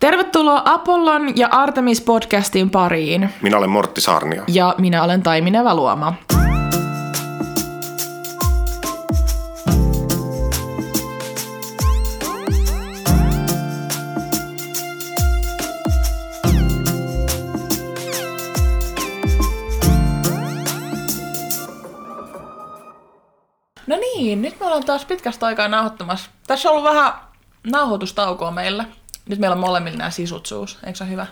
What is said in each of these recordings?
Tervetuloa Apollon ja Artemis-podcastin pariin. Minä olen Mortti Saarnia. Ja minä olen Taimi Nevaluoma. No niin, nyt me ollaan taas pitkästä aikaa nauhoittamassa. Tässä on ollut vähän nauhoitustaukoa meillä. Nyt meillä on molemmilla nämä sisut suus, eikö se hyvä?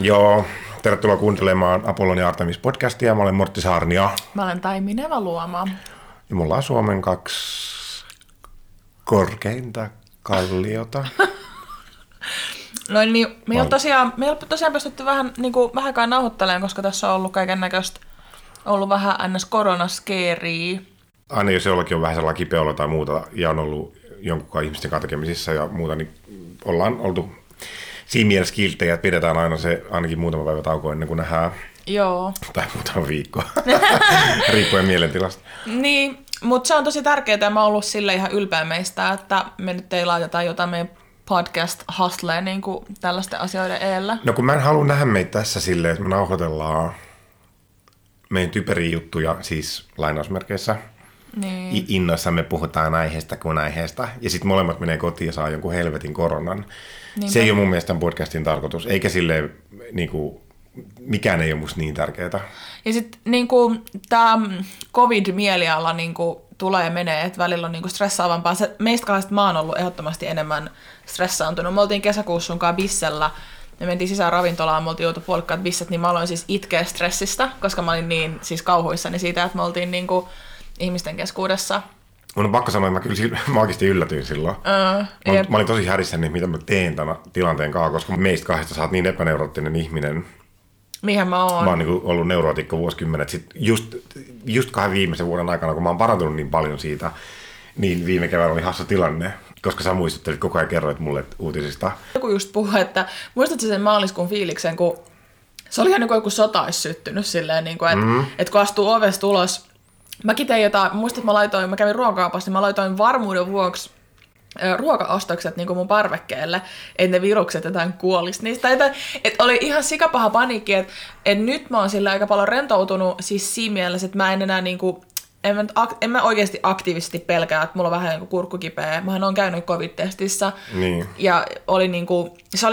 Joo, tervetuloa kuuntelemaan Apollon ja Artemis podcastia. Mä olen Mortti Saarnia. Mä olen Taimi Nevaluoma. Ja mulla on Suomen kaksi korkeinta kalliota. No niin, me on tosiaan pystytty vähän nauhoittelemaan, koska tässä on ollut kaiken näköistä, ollut vähän ns. Koronaskeeriä. Aina jos jollakin on vähän sellainen kipeolla tai muuta ja on ollut jonkun ihmisten kanssa tekemisissä ja muuta, niin ollaan oltu siinä mielessä kilttejä, että pidetään aina se ainakin muutama päivä tauko ennen kuin nähdään. Joo. Tai muutama viikko, riippuen mielentilasta. Niin, mutta se on tosi tärkeää ja mä oon ollut sille ihan ylpeä meistä, että me nyt ei laiteta jotain meidän podcast-hustleja niin kuin tällaisten asioiden eellä. No kun mä en halua nähdä meitä tässä silleen, että me nauhoitellaan meidän typeriä juttuja, siis lainausmerkeissä. Niin. Innoissa me puhutaan aiheesta kuin aiheesta, ja sitten molemmat menee kotiin ja saa jonkun helvetin koronan. Niin se ei ole mun mielestä tämän podcastin tarkoitus, eikä silleen, niinku, mikään ei ole musta niin tärkeää. Ja sitten niinku, tämä covid-mieliala niinku, tulee ja menee, että välillä on niinku, stressaavampaa. Meistä kahdesta mä oon ollut ehdottomasti enemmän stressaantunut. Me oltiin kesäkuussa sunkaan bissellä, me mentiin sisään ravintolaan, me oltiin joutu puolikkaat bisset, niin mä aloin siis itkeä stressistä, koska mä olin niin siis kauhuissani siitä, että me oltiin niinku ihmisten keskuudessa. Mun on pakko sanoa, että mä oikeasti yllätyin silloin. Mä olin tosi härissäni, mitä mä teen tämän tilanteen kanssa, koska meistä kahdesta sä oot niin epäneuroottinen ihminen. Mihän mä oon? Mä oon niin ollut neurootikko vuosikymmenet. Sitten just kahden viimeisen vuoden aikana, kun mä oon parantunut niin paljon siitä, niin viime kevään oli hassu tilanne, koska sä muistuttelit koko ajan, kerroit mulle uutisista. Joku just puhui, että muistatko sen maaliskuun fiiliksen, kun se oli ihan joku sota olisi syttynyt silleen, niin kuin, että kun astuu ovesta ulos. Mäkin tein jotain, muistat, että mä kävin ruokakaupassa, niin mä laitoin varmuuden vuoksi ruokaostokset niin kuin mun parvekkeelle, että ne virukset jotain kuolisi niistä. Että oli ihan sikapaha paniikki, että nyt mä oon sillä aika paljon rentoutunut siis siinä mielessä, että mä en enää niin kuin, en mä oikeasti aktiivisesti pelkää, että mulla on vähän niin kurkkukipeä. Mähän oon käynyt covid-testissä ja oli niin kuin,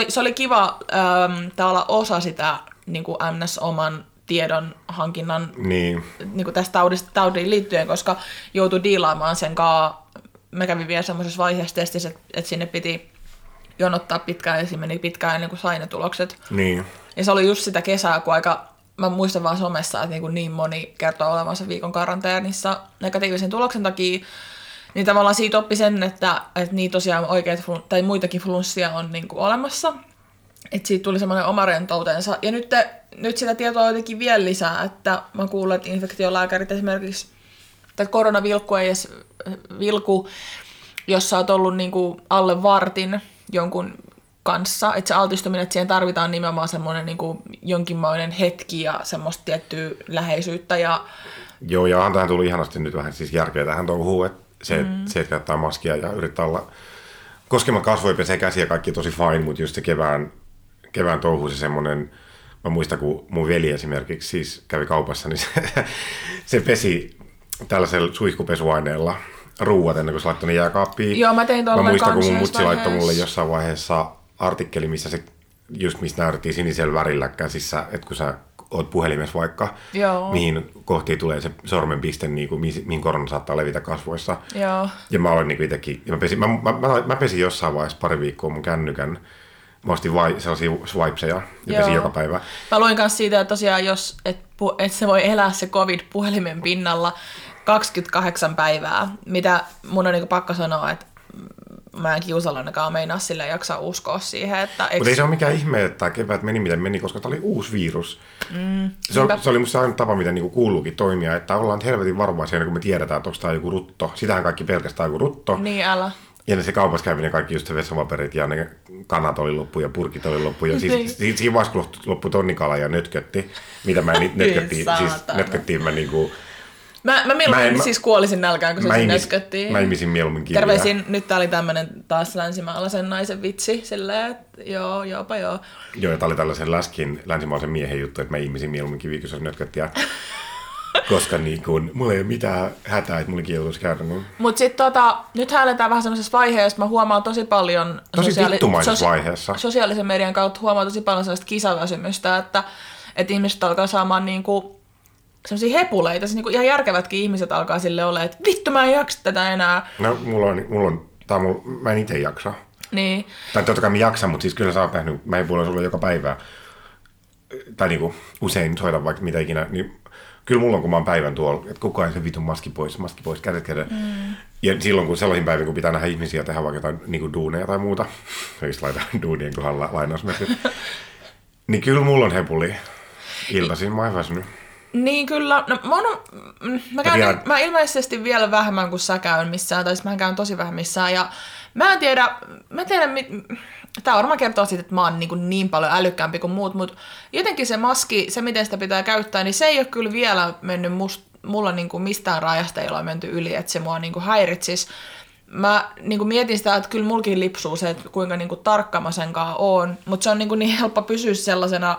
se oli kiva olla osa sitä niin kuin MS-oman tiedon hankinnan niin tästä taudiin liittyen, koska joutui diilaamaan sen kanssa. Mä kävin vielä semmoisessa vaiheessa testissä, että sinne piti jonottaa pitkään ja siinä meni pitkään ennen kuin sai ne tulokset. Niin. Ja se oli just sitä kesää, kun mä muistan vaan somessa, että niin moni kertoo olevansa viikon karanteenissa negatiivisen tuloksen takia. Niin tavallaan siitä oppi sen, että niin tosiaan oikeat tai muitakin flunssia on niin kuin olemassa. Että siitä tuli semmoinen oma rentoutensa. Ja nyt sitä tietoa jotenkin vielä lisää, että mä kuulen, että infektiolääkärit esimerkiksi, tai koronavilkku ei edes vilku, jos sä oot ollut niinku alle vartin jonkun kanssa. Että se altistuminen, että siihen tarvitaan nimenomaan semmoinen niinku jonkinlainen hetki ja semmoista tiettyä läheisyyttä. Joo, ja tähän tuli ihanasti nyt vähän siis järkeä tähän touhuun, että se, että käyttää maskia ja yrittää olla koskemat kasvoja, pesee käsiä, kaikki tosi fine, mutta just se kevään touhu, se semmoinen. Mä muistan, kun mun veli esimerkiksi siis kävi kaupassa, niin se pesi tällaisella suihkupesuaineella ruuat ennen kuin se laittoi ne jääkaappiin. Joo, mä tein tuolla muistan, kun mun mutsi laittoi mulle jossain vaiheessa artikkeli, missä se just mistä näytettiin sinisellä värillä käsissä, että kun sä oot puhelimessa vaikka, joo, mihin kohti tulee se sormenpiste, niin kuin, mihin korona saattaa levitä kasvoissa. Joo. Ja mä olin niin itsekin, ja mä pesin jossain vaiheessa pari viikkoa mun kännykän. Mä ostin sellaisia swipeseja, ja pesin joka päivä. Mä luin kanssa siitä, että tosiaan jos et se voi elää se covid-puhelimen pinnalla 28 päivää, mitä mun on niin pakko sanoa, että mä en kiusalla ainakaan meinaa sillä jaksaa uskoa siihen. Mutta ei se ole mikään ihme, että kevät meni miten meni, koska tämä oli uusi virus. Se oli musta ainoa tapa, miten niinku kuuluukin toimia, että ollaan helvetin varmaisia, kun me tiedetään, että onko tämä joku rutto. Sitähän kaikki pelkästään joku rutto. Niin, älä. Ja se kaupassa käyminen, kaikki just vessapaperit ja ne kanat oli loppu ja purkit oli loppu. Ja siinä vaiheessa loppui tonnikala ja nötkötti, mitä mä nötköttiin. Siis nötköttiin mä niinku Mä mieluummin siis kuolisin nälkään, kun se nösköttiin. Mä ihmisin mieluummin kirjaa. Terveisin, nyt tää oli tämmönen taas länsimaalaisen naisen vitsi, silleen, että joo, joopa joo. Joo, ja tää oli tällaisen länsimaalaisen miehen juttu, että mä ihmisin mieluummin kiviä, kun se nösköttiin. Koska niin kun, mulla ei ole mitään hätää, että mulla kieltuisi käydä. Mut sit nyt eletään vähän semmoisessa vaiheessa, mä huomaan tosi paljon... Tosi vittumaisessa vaiheessa. Sosiaalisen median kautta huomaan tosi paljon sellaista kisaväsymystä, että ihmiset alkaa saamaan niinku... Sellaisia hepuleita, siis niinku ihan järkevätkin ihmiset alkaa sille olemaan, että vittu mä en jaksa tätä enää. No mä en itse jaksa. Niin. Tai totta kai mä jaksan, mutta siis kyllä sä oot nähnyt, mä en puolella sulle joka päivä, tai niinku usein soitan vaikka mitä ikinä, niin kyllä mulla on, kun mä oon päivän tuolla, että koko ajan se vitun maski pois, kädet. Ja silloin kun sellaisiin päivin, kun pitää nähdä ihmisiä tehdä vaikka jotain niinku duuneja tai muuta, jos laitan duunien kohdalla lainausmerkit, niin kyllä mulla on hepuli. Iltaisin mä oon väsynyt. Niin kyllä, no mä ilmeisesti vielä vähemmän kuin sä käyn missään, tai siis mä käyn tosi vähän missään, ja mä en tiedä, tää varmaan kertoo siitä, että mä oon niin paljon älykkäämpi kuin muut, mutta jotenkin se maski, se miten sitä pitää käyttää, niin se ei ole kyllä vielä mennyt mulla niinku mistään rajasta, jolla on menty yli, että se mua niinku häiritsisi. Mä niinku mietin sitä, että kyllä mulkin lipsuu se, että kuinka niinku tarkka mä senkaan oon, mutta se on niinku niin helppo pysyä sellaisena.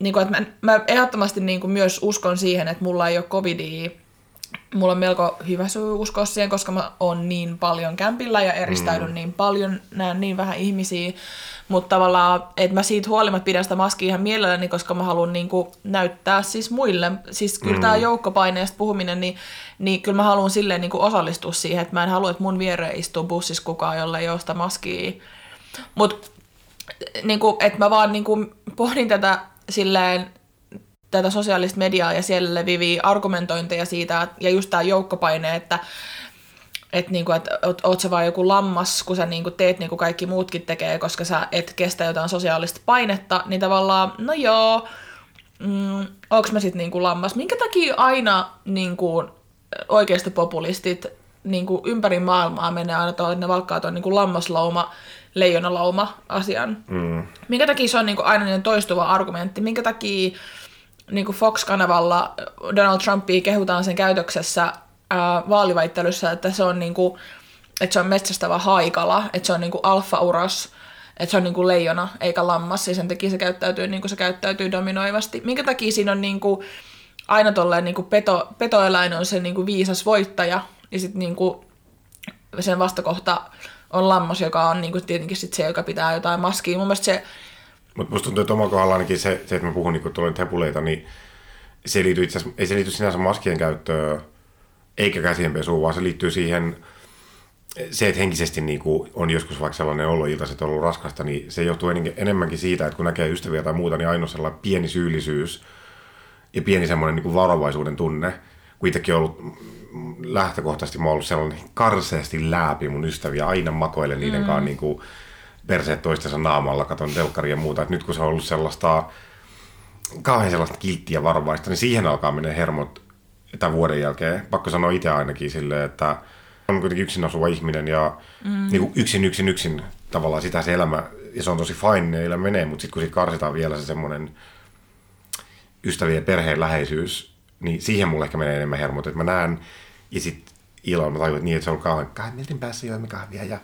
Niinku, että mä ehdottomasti niinku myös uskon siihen, että mulla ei ole covidia. Mulla on melko hyvä syy uskoa siihen, koska mä oon niin paljon kämpillä ja eristäydyn niin paljon, näen niin vähän ihmisiä. Mutta tavallaan, että mä siitä huolimatta pidän sitä maskia ihan mielelläni, koska mä haluan niinku näyttää siis muille. Siis kyllä tää joukkopaineesta puhuminen, niin kyllä mä haluan silleen niinku osallistua siihen, että mä en halua, että mun viereen istuu bussissa kukaan, jolle ei ole sitä maskia. Mut niinku, että mä vaan niinku pohdin tätä sosiaalista mediaa ja siellä leviviä argumentointeja siitä, ja just tää joukkopaine, että oot sä vaan joku lammas, kun sä niinku teet niin kuin kaikki muutkin tekee, koska sä et kestä jotain sosiaalista painetta, niin tavallaan, no joo, onks mä sit niinku lammas? Minkä takia aina niinku oikeistopopulistit niinku ympäri maailmaa menee aina tuolla, että ne valkkaa tuon niinku lammaslauma, leijonalauma-asian. Minkä takia se on niinku aina niin toistuva argumentti? Minkä takia niinku Fox-kanavalla Donald Trumpia kehutaan sen käytöksessä vaaliväittelyssä, että se on niinku, että se on metsästävä haikala, että se on niinku alfa-uros, että se on niinku leijona eikä lammas, ja sen takia se käyttäytyy niinku se käyttäytyy dominoivasti. Minkä takia siinä on niinku aina tolleen niinku petoeläin on se niinku viisas voittaja, ja sitten niinku sen vastakohta on lammas, joka on niinku tietenkin sit se, joka pitää jotain maskia. Mun mielestä se... Mut musta tuntuu, että omalla kohdalla ainakin se että mä puhun niinku tuolla nyt hepuleita, niin se liittyy ei se liity sinänsä maskien käyttöön eikä käsienpesuun, vaan se liittyy siihen, se, että henkisesti niinku on joskus vaikka sellainen oloilta, että on ollut raskasta, niin se johtuu enemmänkin siitä, että kun näkee ystäviä tai muuta, niin ainoa sellainen pieni syyllisyys ja pieni semmoinen niinku varovaisuuden tunne, kun itsekin on ollut... Lähtökohtaisesti mä oon ollut sellainen karseasti läpi mun ystäviä, aina makoilen niiden kanssa niinku perseet toistensa naamalla, katon telkkaria ja muuta. Et nyt kun se on ollut sellaista kauhean sellaista kilttiä varovaista, niin siihen alkaa mennä hermot tämän vuoden jälkeen. Pakko sanoa itse ainakin silleen, että on kuitenkin yksin asuva ihminen ja niinku yksin tavallaan sitä se elämä, ja se on tosi fine, ja menee, mutta sitten kun siitä karsitaan vielä se semmoinen ystävien perheen läheisyys, niin siihen mulle ehkä menee enemmän hermot, että mä näen ja sitten iloin mä tajuin, että se on kauhean 2 minuutin päässä joimme kahvia ja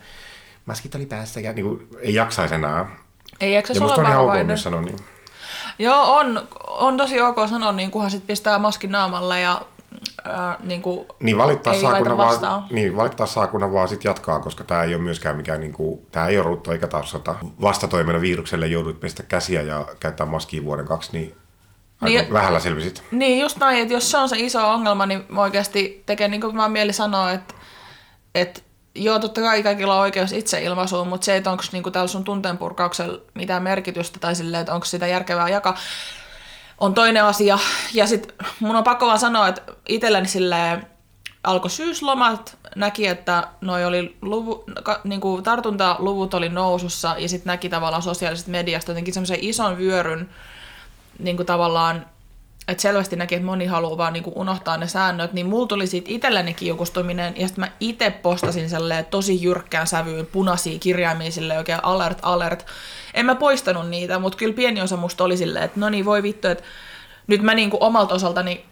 maskit oli päässä ja niin kuin, ei jaksaisi enää. Ei jaksaisi olla varovainen. Ja musta on ihan ok sanoa niin. Joo, on tosi ok sanoa, niin kunhan sitten pistää maskin naamalle ja niin valittaa saa, kun vaan, sit jatkaa, koska tää ei ole myöskään mikään, niinku, tää ei ole rutto eikä tassota. Vastatoimena virukselle joudut pestä käsiä ja käyttää maskia vuoden 2, niin niin, vähällä selvisit. Niin, just näin, että jos se on se iso ongelma, niin oikeasti tekee niin kuin mä mieli sanoa, että joo, totta kai kaikilla on oikeus itseilmaisuun, mutta se, että onko niin täällä sun tunteenpurkauksella mitään merkitystä tai silleen, että onko sitä järkevää jakaa, on toinen asia. Ja sit mun on pakko vaan sanoa, että itselläni silleen alkoi syyslomat, näki, että noi oli niinku tartuntaluvut oli nousussa, ja sitten näki tavallaan sosiaalisesta mediasta jotenkin semmoisen ison vyöryn, niinku tavallaan, että selvästi näki, että moni haluaa vaan niinku unohtaa ne säännöt, niin mulla tuli siitä itselleni kiukustuminen, ja sitten mä itse postasin tosi jyrkkään sävyyn punaisia kirjaimia, silleen oikein alert. En mä poistanut niitä, mutta kyllä pieni osa musta oli silleen, että no niin voi vittu, että nyt mä niinku omalta osaltani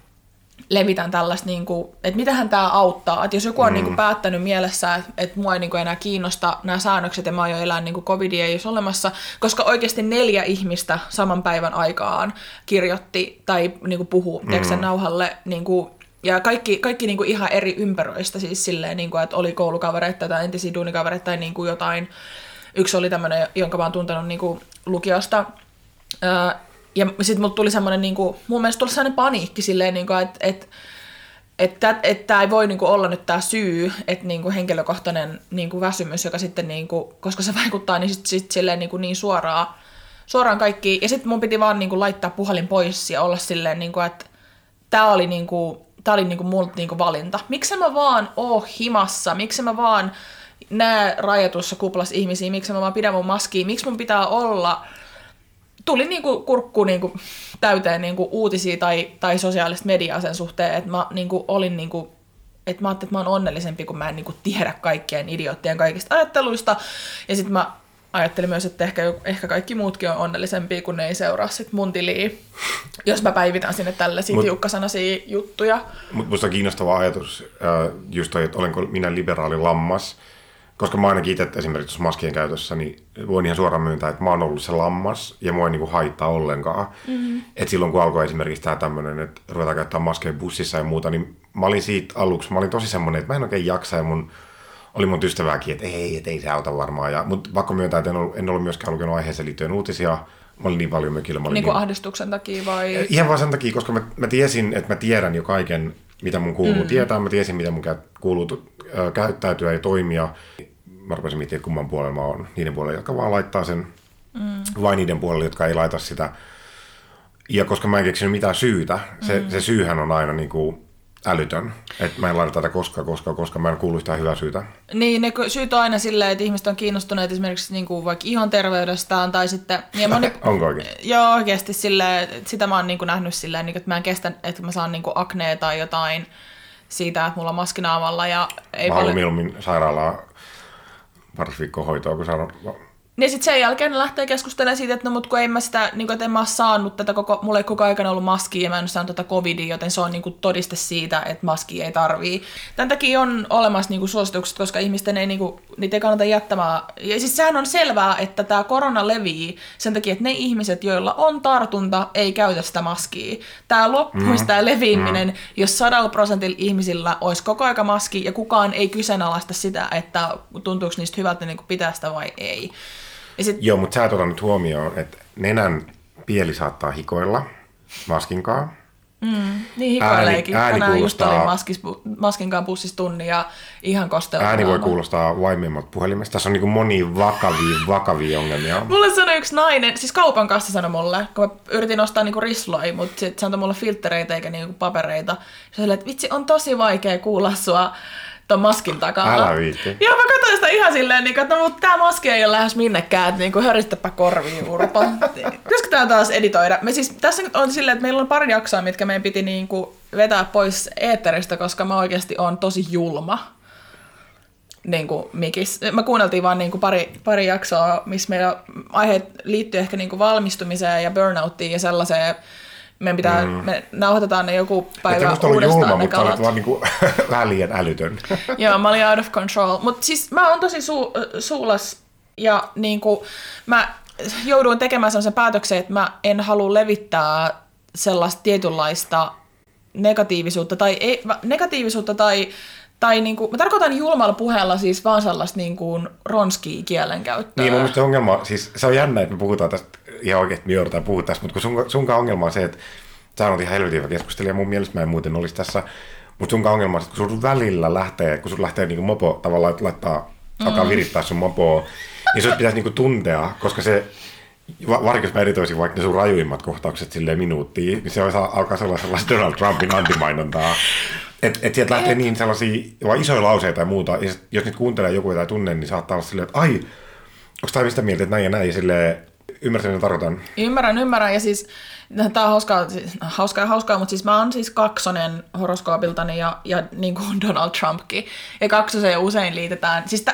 levitän tällaista, niinku, että mitähän tämä auttaa. Että jos joku on niinku päättänyt mielessä, että mua ei niinku enää kiinnosta nämä säännökset ja mä aion elää niin kuin covidia ei olisi olemassa, koska oikeasti 4 ihmistä saman päivän aikaan kirjoitti tai niinku puhui tekstän nauhalle niinku, ja kaikki niinku ihan eri ympäröistä, siis silleen, niinku, että oli koulukavereita tai entisiä duunikavereita tai niinku jotain. Yksi oli tämmöinen, jonka mä oon tuntenut niinku lukiosta. Ja sitten mulle tuli semmoinen, niinku, mun mielestä tuli semmoinen paniikki silleen, niinku, että tämä ei voi niinku olla nyt tämä syy, että niinku henkilökohtainen niinku väsymys, joka sitten, niinku, koska se vaikuttaa niin, sit silleen, niinku, niin suoraan kaikkiin. Ja sitten mun piti vaan niinku laittaa puhelin pois ja olla silleen, niinku, että tämä oli niinku... Tämä oli niinku multa niinku valinta. Miksi mä vaan oon himassa? Miksi mä vaan näe rajatussa kuplassa ihmisiä? Miksi mä vaan pidän mun maskiin? Miksi mun pitää olla... Tuli niinku kurkku niinku täyteen niinku uutisia tai sosiaalista mediaa sen suhteen, että mä niinku olin niinku... Että mä ajattelin, että mä oon onnellisempi, kun mä en niinku tiedä kaikkien idioottien kaikista ajatteluista. Ja sit mä ajattelin myös, että ehkä kaikki muutkin on onnellisempia, kun ne ei seuraa sit mun tiliä, jos mä päivitän sinne tällaisia tiukkasanaisia juttuja. Mutta musta on kiinnostava ajatus just toi, että olenko minä liberaali lammas, koska mä ainakin itse esimerkiksi maskien käytössä, niin voin ihan suoraan myöntää, että mä oon ollut se lammas ja mua ei niinku haittaa ollenkaan. Mm-hmm. Et silloin kun alkoi esimerkiksi tää tämmönen, että ruvetaan käyttää maskeja bussissa ja muuta, niin mä olin siitä aluksi, mä olin tosi semmonen, että mä en oikein jaksa ja mun ystävääkin, että ei se auta varmaan. Mutta pakko myöntää, että en ollut myöskään lukenut aiheeseen liittyen uutisia. Mä olin niin paljon mökillä. Niin kuin ahdistuksen takia vai? Ihan vaan sen takia, koska mä tiesin, että mä tiedän jo kaiken, mitä mun kuuluu tietää. Mä tiesin, mitä mun kuuluu käyttäytyä ja toimia. Mä rupesin miettiä, että kumman puolella mä oon. Niiden puolella, jotka vaan laittaa sen. Vai niiden puolella, jotka ei laita sitä. Ja koska mä en keksinyt mitään syytä, se syyhän on aina niin kuin... älytön. Että mä en laita tätä koska mä en kuulu yhtään hyvää syytä. Niin, ne syyt on aina silleen, että ihmiset on kiinnostuneet esimerkiksi niin kuin vaikka ihon terveydestään tai sitten... Niin moni... Onko oikeasti? Joo, oikeasti silleen. Sitä mä oon niin kuin nähnyt silleen, että mä en kestä, että mä saan niin kuin aknea tai jotain siitä, että mulla on maskinaamalla ja... Ei mä haluan mieluummin sairaalaa varusviikkohoitoa, kun sanon... Niin sitten sen jälkeen lähtee keskustelemaan siitä, että no mut kun ei mä sitä, niin kun, että en mä ole saanut tätä koko, mulla ei koko aikana ollut maskia ja mä en ole saanut tätä covidia, joten se on niin kun, todiste siitä, että maskia ei tarvii. Tämän takia on olemassa niin kun, suositukset, koska ihmisten ei, niin kun, niitä ei kannata jättämään. Ja siis sehän on selvää, että tämä korona levii sen takia, että ne ihmiset, joilla on tartunta, ei käytä sitä maskia. Tämä loppuisi tämä leviäminen, jos 100% ihmisillä olisi koko aika maski ja kukaan ei kyseenalaista sitä, että tuntuuko niistä hyvältä niin kun pitää sitä vai ei. Joo, mutta sä et ota nyt huomioon, että nenän pieli saattaa hikoilla maskinkaan. Niin hikoileekin. Tänään just olin maskinkaan bussissa tunnin ja ihan kosteuttaa. Ääni voi kuulostaa vaimimmat puhelimesta. Tässä on niin monia vakavia ongelmia. Mulle sanoi yksi nainen, siis kaupan kassa sanoi mulle, kun mä yritin ostaa niin risloja, mutta se antoi mulle filttereitä eikä niin papereita. Se oli, että vitsi, on tosi vaikea kuulla sua ton maskin takana. Älä viitti. Joo, mä katsoin sitä ihan silleen, että no, tää maski ei ole lähes minnekään, että niin höristäpä korviin, Urpo. Pitäisikö tää taas editoida? Me siis, tässä on silleen, että meillä on pari jaksoa, mitkä meidän piti niin kuin vetää pois eetteristä, koska mä oikeasti oon tosi julma. Niin kuin mikis. Mä kuunneltiin vaan niin kuin pari jaksoa, missä meillä aiheet liittyy ehkä niin kuin valmistumiseen ja burnouttiin ja sellaiseen. Meidän pitää, me nauhoitetaan ne joku päivä uudestaan ne kalat. Että olet vaan niin kuin vähän liian älytön. Joo, mä olin out of control. Mutta siis mä oon tosi suulas ja niin kuin, mä jouduin tekemään sellaisen päätöksen, että mä en halua levittää sellaista tietynlaista negatiivisuutta tai ei, negatiivisuutta tai niin kuin, mä tarkoitan julmalla puheella siis vaan sellaista niin kuin ronskia kielenkäyttöä. Niin, mun mielestä ongelma, siis se on jännä, että me puhutaan tästä, ihan oikein, me joudutaan puhua tästä, mutta kun sunkaan ongelma on se, että sä oot ihan helvetin hyvä keskustelija, mun mielestä mä en muuten olisi tässä, mutta sunkaan ongelma on se, että kun sun välillä lähtee, kun sun lähtee niin kuin mopo tavallaan, laittaa, alkaa virittää sun mopoa, niin sun pitäisi niin kuin tuntea, koska se, varsinkin jos mä editoisin vaikka ne sun rajuimmat kohtaukset silleen minuuttiin, niin se alkaa sellaista Donald Trumpin antimainontaa. Että sieltä lähtee niin sellaisia isoja lauseita ja muuta, ja jos niitä kuuntelee joku tai tunne, niin saattaa olla silleen, että ai, onko tämä mistä mieltä, että näin ja näin, ja silleen, Ymmärrän, mitä tarkoitan. Ymmärrän. Ja siis, tämä on hauskaa, mutta siis mä oon siis kaksonen horoskoopiltani ja niin kuin Donald Trumpkin. Ja kaksoseen usein liitetään. Siis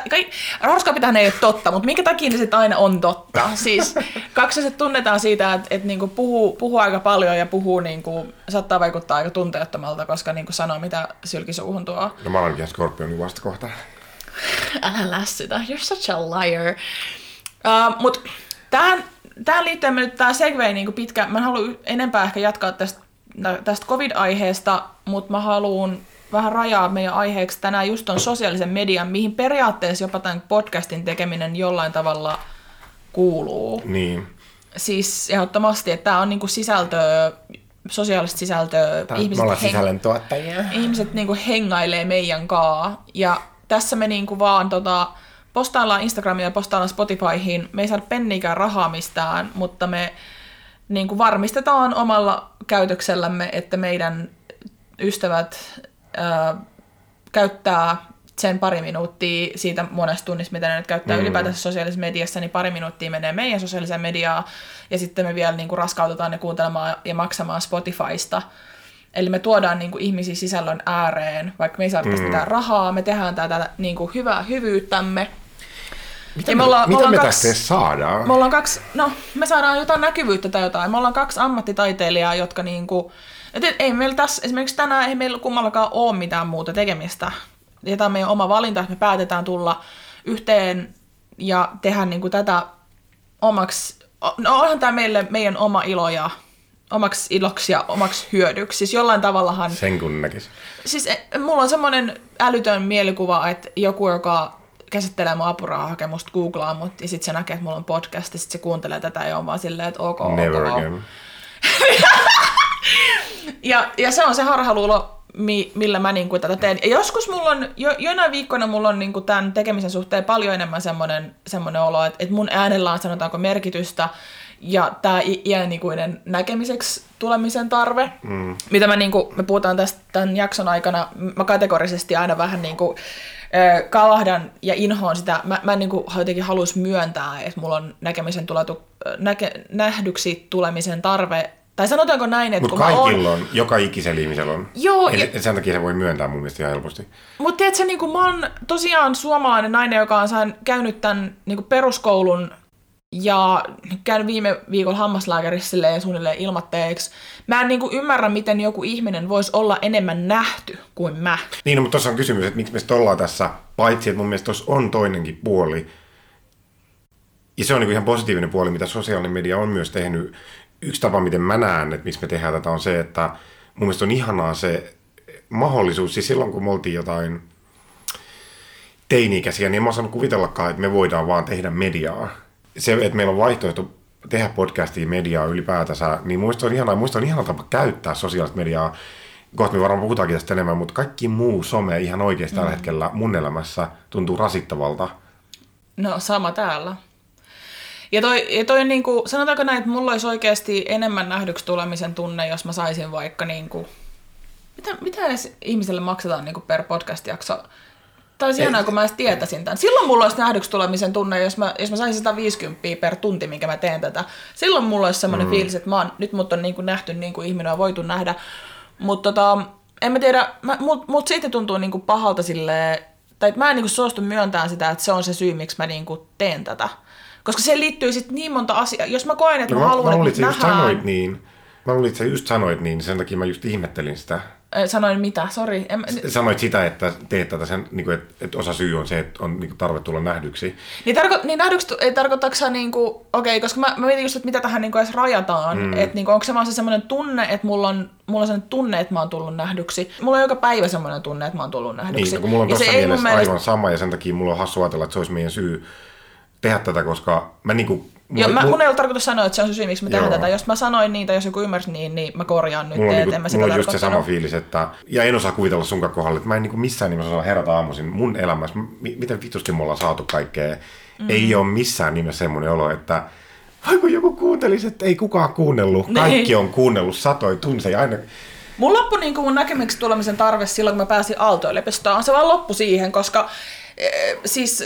horoskoopitähän ei ole totta, mutta minkä takia ne sitten aina on totta? Siis kaksoset tunnetaan siitä, että niin kuin puhuu aika paljon ja puhuu niin kuin, saattaa vaikuttaa aika tunteettomalta, koska niin kuin sanoo, mitä sylkisuuhun tuo. No mä olenkin Skorpionin vastakohta. Älä lässytä, you're such a liar. Mutta tähän liittyen nyt tämä segway niinku pitkä, mä en halua enempää ehkä jatkaa tästä COVID-aiheesta, mutta mä haluan vähän rajaa meidän aiheeksi tänään just ton sosiaalisen median, mihin periaatteessa jopa tämän podcastin tekeminen jollain tavalla kuuluu. Niin. Siis ehdottomasti, että tämä on niinku sisältöä, sosiaalista sisältöä. Ihmiset me ollaan sisällöntuottajia. Ihmiset niinku hengailee meidän kaa ja tässä me niinku vaan postaillaan Instagramiin ja postaillaan Spotifyhin. Me ei saada penniikään rahaa mistään, mutta me niinku varmistetaan omalla käytöksellämme, että meidän ystävät käyttää sen pari minuuttia siitä monesta tunnista, mitä ne nyt käyttää ylipäätänsä sosiaalisessa mediassa, niin pari minuuttia menee meidän sosiaaliseen mediaan ja sitten me vielä niinku raskautetaan ne kuuntelemaan ja maksamaan Spotifysta. Eli me tuodaan niinku ihmisiä sisällön ääreen, vaikka me ei saa mitään rahaa, me tehdään tätä niinku hyvää hyvyyttämme. Mitä me tästä saadaan? Me saadaan jotain näkyvyyttä tai jotain. Me ollaan kaksi ammattitaiteilijaa, jotka niinku, ei meillä tässä, esimerkiksi tänään ei meillä kummallakaan ole mitään muuta tekemistä. Ja tämä on meidän oma valinta, että me päätetään tulla yhteen ja tehdä niinku tätä omaksi, no onhan tämä meille meidän oma ilo ja omaksi iloksi ja omaksi hyödyksi. Siis jollain tavallahan... Sen kun näkisi. Siis mulla on semmoinen älytön mielikuva, että joku, joka käsittelee mun apurahahakemusta, googlaa mut, ja sit se näkee, että mulla on podcast, ja sit se kuuntelee tätä, ja on vaan silleen, että ok. Never again. ja se on se harhaluulo, millä mä niinku tätä teen. Ja joskus mulla on, jonain viikkoina mulla on niinku tämän tekemisen suhteen paljon enemmän semmoinen olo, että mun äänellä on sanotaanko merkitystä, ja tämä iänikuinen näkemiseksi tulemisen tarve, mitä mä, niin kuin, me puhutaan tästä tämän jakson aikana, mä kategorisesti aina vähän niin kuin, kalahdan ja inhoon sitä. Mä niin kuin, jotenkin haluaisin myöntää, että mulla on nähdyksi tulemisen tarve. Tai sanotaanko näin, että kun kaikilla on, joka ikisellä ihmisellä on. Joo. Ja sen takia se voi myöntää mun mielestä ihan helposti. Mutta tiedätkö, niin kuin, mä oon tosiaan suomalainen nainen, joka on käynyt tämän niin kuin peruskoulun ja käyn viime viikolla hammaslääkärissä silleen suunnilleen ilmatteeksi. Mä en niinku ymmärrä, miten joku ihminen voisi olla enemmän nähty kuin mä. Niin, no, mutta tuossa on kysymys, että miksi me sitten ollaan tässä, paitsi että mun mielestä tuossa on toinenkin puoli. Ja se on niinku ihan positiivinen puoli, mitä sosiaalinen media on myös tehnyt. Yksi tapa, miten mä näen, että miksi me tehdään tätä, on se, että mun mielestä on ihanaa se mahdollisuus. Siis silloin, kun me oltiin jotain teini-ikäisiä, niin en mä osannut kuvitellakaan, että me voidaan vaan tehdä mediaa. Se, että meillä on vaihtoehto tehdä podcastia, mediaa ylipäätänsä, niin muista on ihana tapa käyttää sosiaalista mediaa. Kohta me varmaan puhutaankin tästä enemmän, mutta kaikki muu some ihan oikeasti tällä hetkellä mun elämässä tuntuu rasittavalta. No sama täällä. Ja toi niin kuin, sanotaanko näin, että mulla olisi oikeasti enemmän nähdyksi tulemisen tunne, jos mä saisin vaikka niin kuin, mitä edes ihmiselle maksetaan niin kuin per podcast-jakso? Tai olisi ihanaa, kun mä edes tietäisin tämän. Silloin mulla olisi nähdyksi tulemisen tunne, jos mä saisin 150 per tunti, minkä mä teen tätä. Silloin mulla olisi semmoinen fiilis, että nyt mut on niinku nähty, niin kuin ihminen on voitu nähdä. Mutta en mä tiedä, mut siitä tuntuu niinku pahalta silleen, tai mä en niinku suostu myöntämään sitä, että se on se syy, miksi mä niinku teen tätä. Koska siihen liittyy sitten niin monta asiaa. Jos mä koen, että mä haluan, että nähdään... Mä luulin, että sä just sanoit niin, sen takia mä just ihmettelin sitä. Sanoin mitä? Sori. Sanoit sitä, että teet tätä sen, niin kuin, että osa syy on se, että on niin kuin, tarve tulla nähdyksi. Niin nähdyksi ei tarkoittaako niin kuin, okei, koska mä mietin just, että mitä tähän niin kuin edes rajataan. Että niin kuin, onko se vaan se semmoinen tunne, että mulla on semmoinen tunne, että mä oon tullut nähdyksi. Mulla on joka päivä semmoinen tunne, että mä oon tullut nähdyksi. Niin, kun mulla on tuossa mielessä aivan sama ja sen takia mulla on hassu ajatella, että se olisi meidän syy tehdä tätä, koska mä niinku... Mun ei ole tarkoitus sanoa, että se on se syy, miksi me tehdään tätä. Jos mä sanoin niin tai jos joku ymmärsi niin, niin mä korjaan nyt. Mulla on just se sama fiilis, että... Ja en osaa kuvitella sun kohdalle, että mä en missään nimessä osaa herätä aamuisin mun elämässä. Miten vitusti me ollaan saatu kaikkea. Ei ole missään nimessä semmoinen olo, että... Vai kun joku kuuntelisi, että ei kukaan kuunnellut. Kaikki on kuunnellut satoi tunseja aina... Mun loppui niin mun näkemyksessä tulemisen tarve silloin, kun mä pääsin Aalto-yliopistoon. Se vaan loppui siihen, koska... Siis,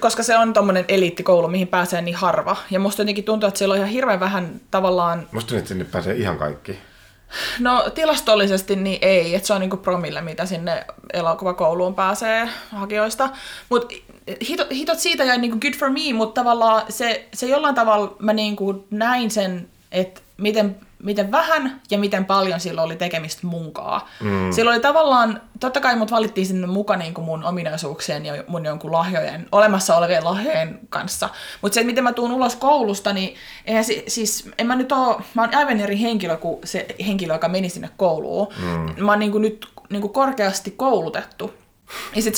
koska se on tommoinen eliittikoulu, mihin pääsee niin harva. Ja musta jotenkin tuntuu, että siellä on ihan hirveän vähän tavallaan... Musta nyt sinne pääsee ihan kaikki. No tilastollisesti niin ei, että se on niinku promille, mitä sinne elokuvakouluun pääsee hakijoista. Mut hitot siitä jäi niinku good for me, mutta tavallaan se jollain tavalla mä niinku näin sen, että miten vähän ja miten paljon sillä oli tekemistä munkaa. Mm. Sillä oli tavallaan, totta kai mut valittiin sinne mukaan niin mun ominaisuuksien ja mun jonkun lahjojen, olemassa olevien lahjojen kanssa. Mutta se, miten mä tuun ulos koulusta, niin eihän siis, en mä nyt oo, mä oon aivan eri henkilö kuin se henkilö, joka meni sinne kouluun. Mm. Mä oon niin kuin nyt niin kuin korkeasti koulutettu. Ja sit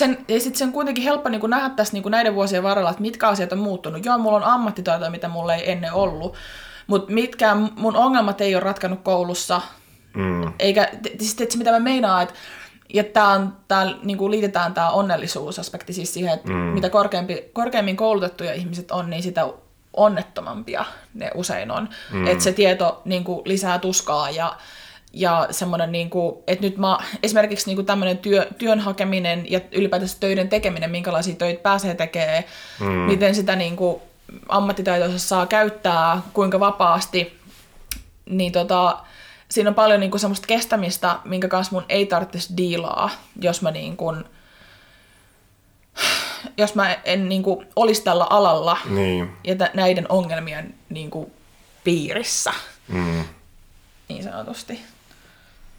sen on kuitenkin helppo niin kuin nähdä tässä niin kuin näiden vuosien varrella, että mitkä asiat on muuttunut. Joo, mulla on ammattitaitoja, mitä mulla ei ennen ollut. Mutta mitkään mun ongelmat ei ole ratkannut koulussa, eikä siis mitä mä meinaan, että niinku liitetään tämä onnellisuusaspekti siis siihen, että mitä korkeammin koulutettuja ihmiset on, niin sitä onnettomampia ne usein on. Että se tieto niinku lisää tuskaa ja semmoinen, niinku, että nyt mä esimerkiksi niinku tämmöinen työn hakeminen ja ylipäätänsä töiden tekeminen, minkälaisia töitä pääsee tekemään, miten sitä niinku... ammattitaitoa saa käyttää, kuinka vapaasti, niin siinä on paljon niinku semmoista kestämistä, minkä kanssa mun ei tarvitsisi diilaa, jos mä en niinku olisi tällä alalla niin. Ja näiden ongelmien niinku piirissä, niin sanotusti.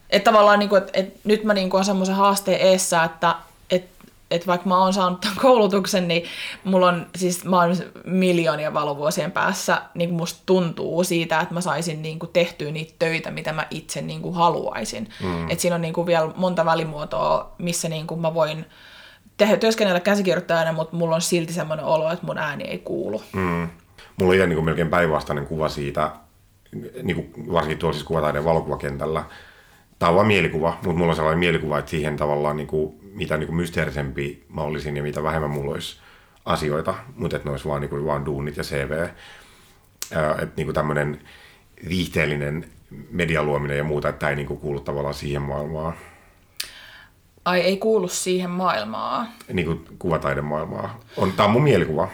Että tavallaan niinku, et nyt mä niinku on semmoisen haasteen eessä, että vaikka mä oon saanut tämän koulutuksen, niin mulla on, siis mä oon miljoonia valovuosien päässä, niin musta tuntuu siitä, että mä saisin niin kuin tehtyä niitä töitä, mitä mä itse niin kuin haluaisin. Että siinä on niin kuin vielä monta välimuotoa, missä niin kuin mä voin työskennellä käsikirjoittajana, mutta mulla on silti semmoinen olo, että mun ääni ei kuulu. Mulla on itse niin kuin melkein päinvastainen kuva siitä, niin kuin varsinkin tuolla siis kuvataiden valokuvakentällä. Tämä on vaan mielikuva, mutta mulla on sellainen mielikuva, että siihen tavallaan niin kuin mitä niin kuin mysteerisempi mä olisin ja mitä vähemmän mulla olisi asioita, mutta että ne olisi vaan, niin kuin, vaan duunit ja CV. Että niin kuin tämmöinen viihteellinen medialuominen ja muuta, että ei niin kuin kuulu tavallaan siihen maailmaan. Ai ei kuulu siihen maailmaan. Niin kuin kuvataidemaailmaa. Tämä on mun mielikuva.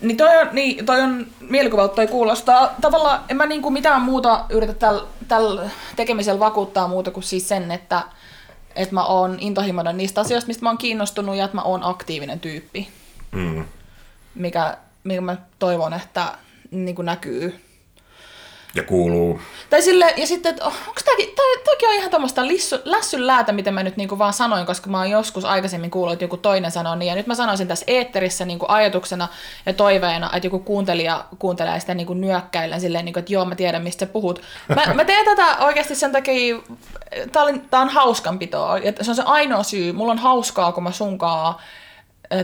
Niin toi on mielikuvalta, toi kuulostaa. Tavallaan en mä niin kuin mitään muuta yritä tällä tekemisellä vakuuttaa muuta kuin siis sen, että mä oon intohimoinen niistä asioista, mistä mä oon kiinnostunut ja että mä oon aktiivinen tyyppi, mikä mä toivon, että niin kuin näkyy. Ja kuuluu. Tai sille, ja sitten, että onko tämäkin on ihan tämmöistä lässyn läätä, mitä mä nyt niinku vaan sanoin, koska mä oon joskus aikaisemmin kuullut, että joku toinen sanoi niin, ja nyt mä sanoisin tässä eetterissä niinku ajatuksena ja toiveena, että joku kuuntelija kuuntelee sitä niinku nyökkäillä silleen, niinku, että joo, mä tiedän, mistä sä puhut. Mä teen tätä oikeasti sen takia, tää on hauskanpitoa, ja se on se ainoa syy, mulla on hauskaa, kun mä sunkaan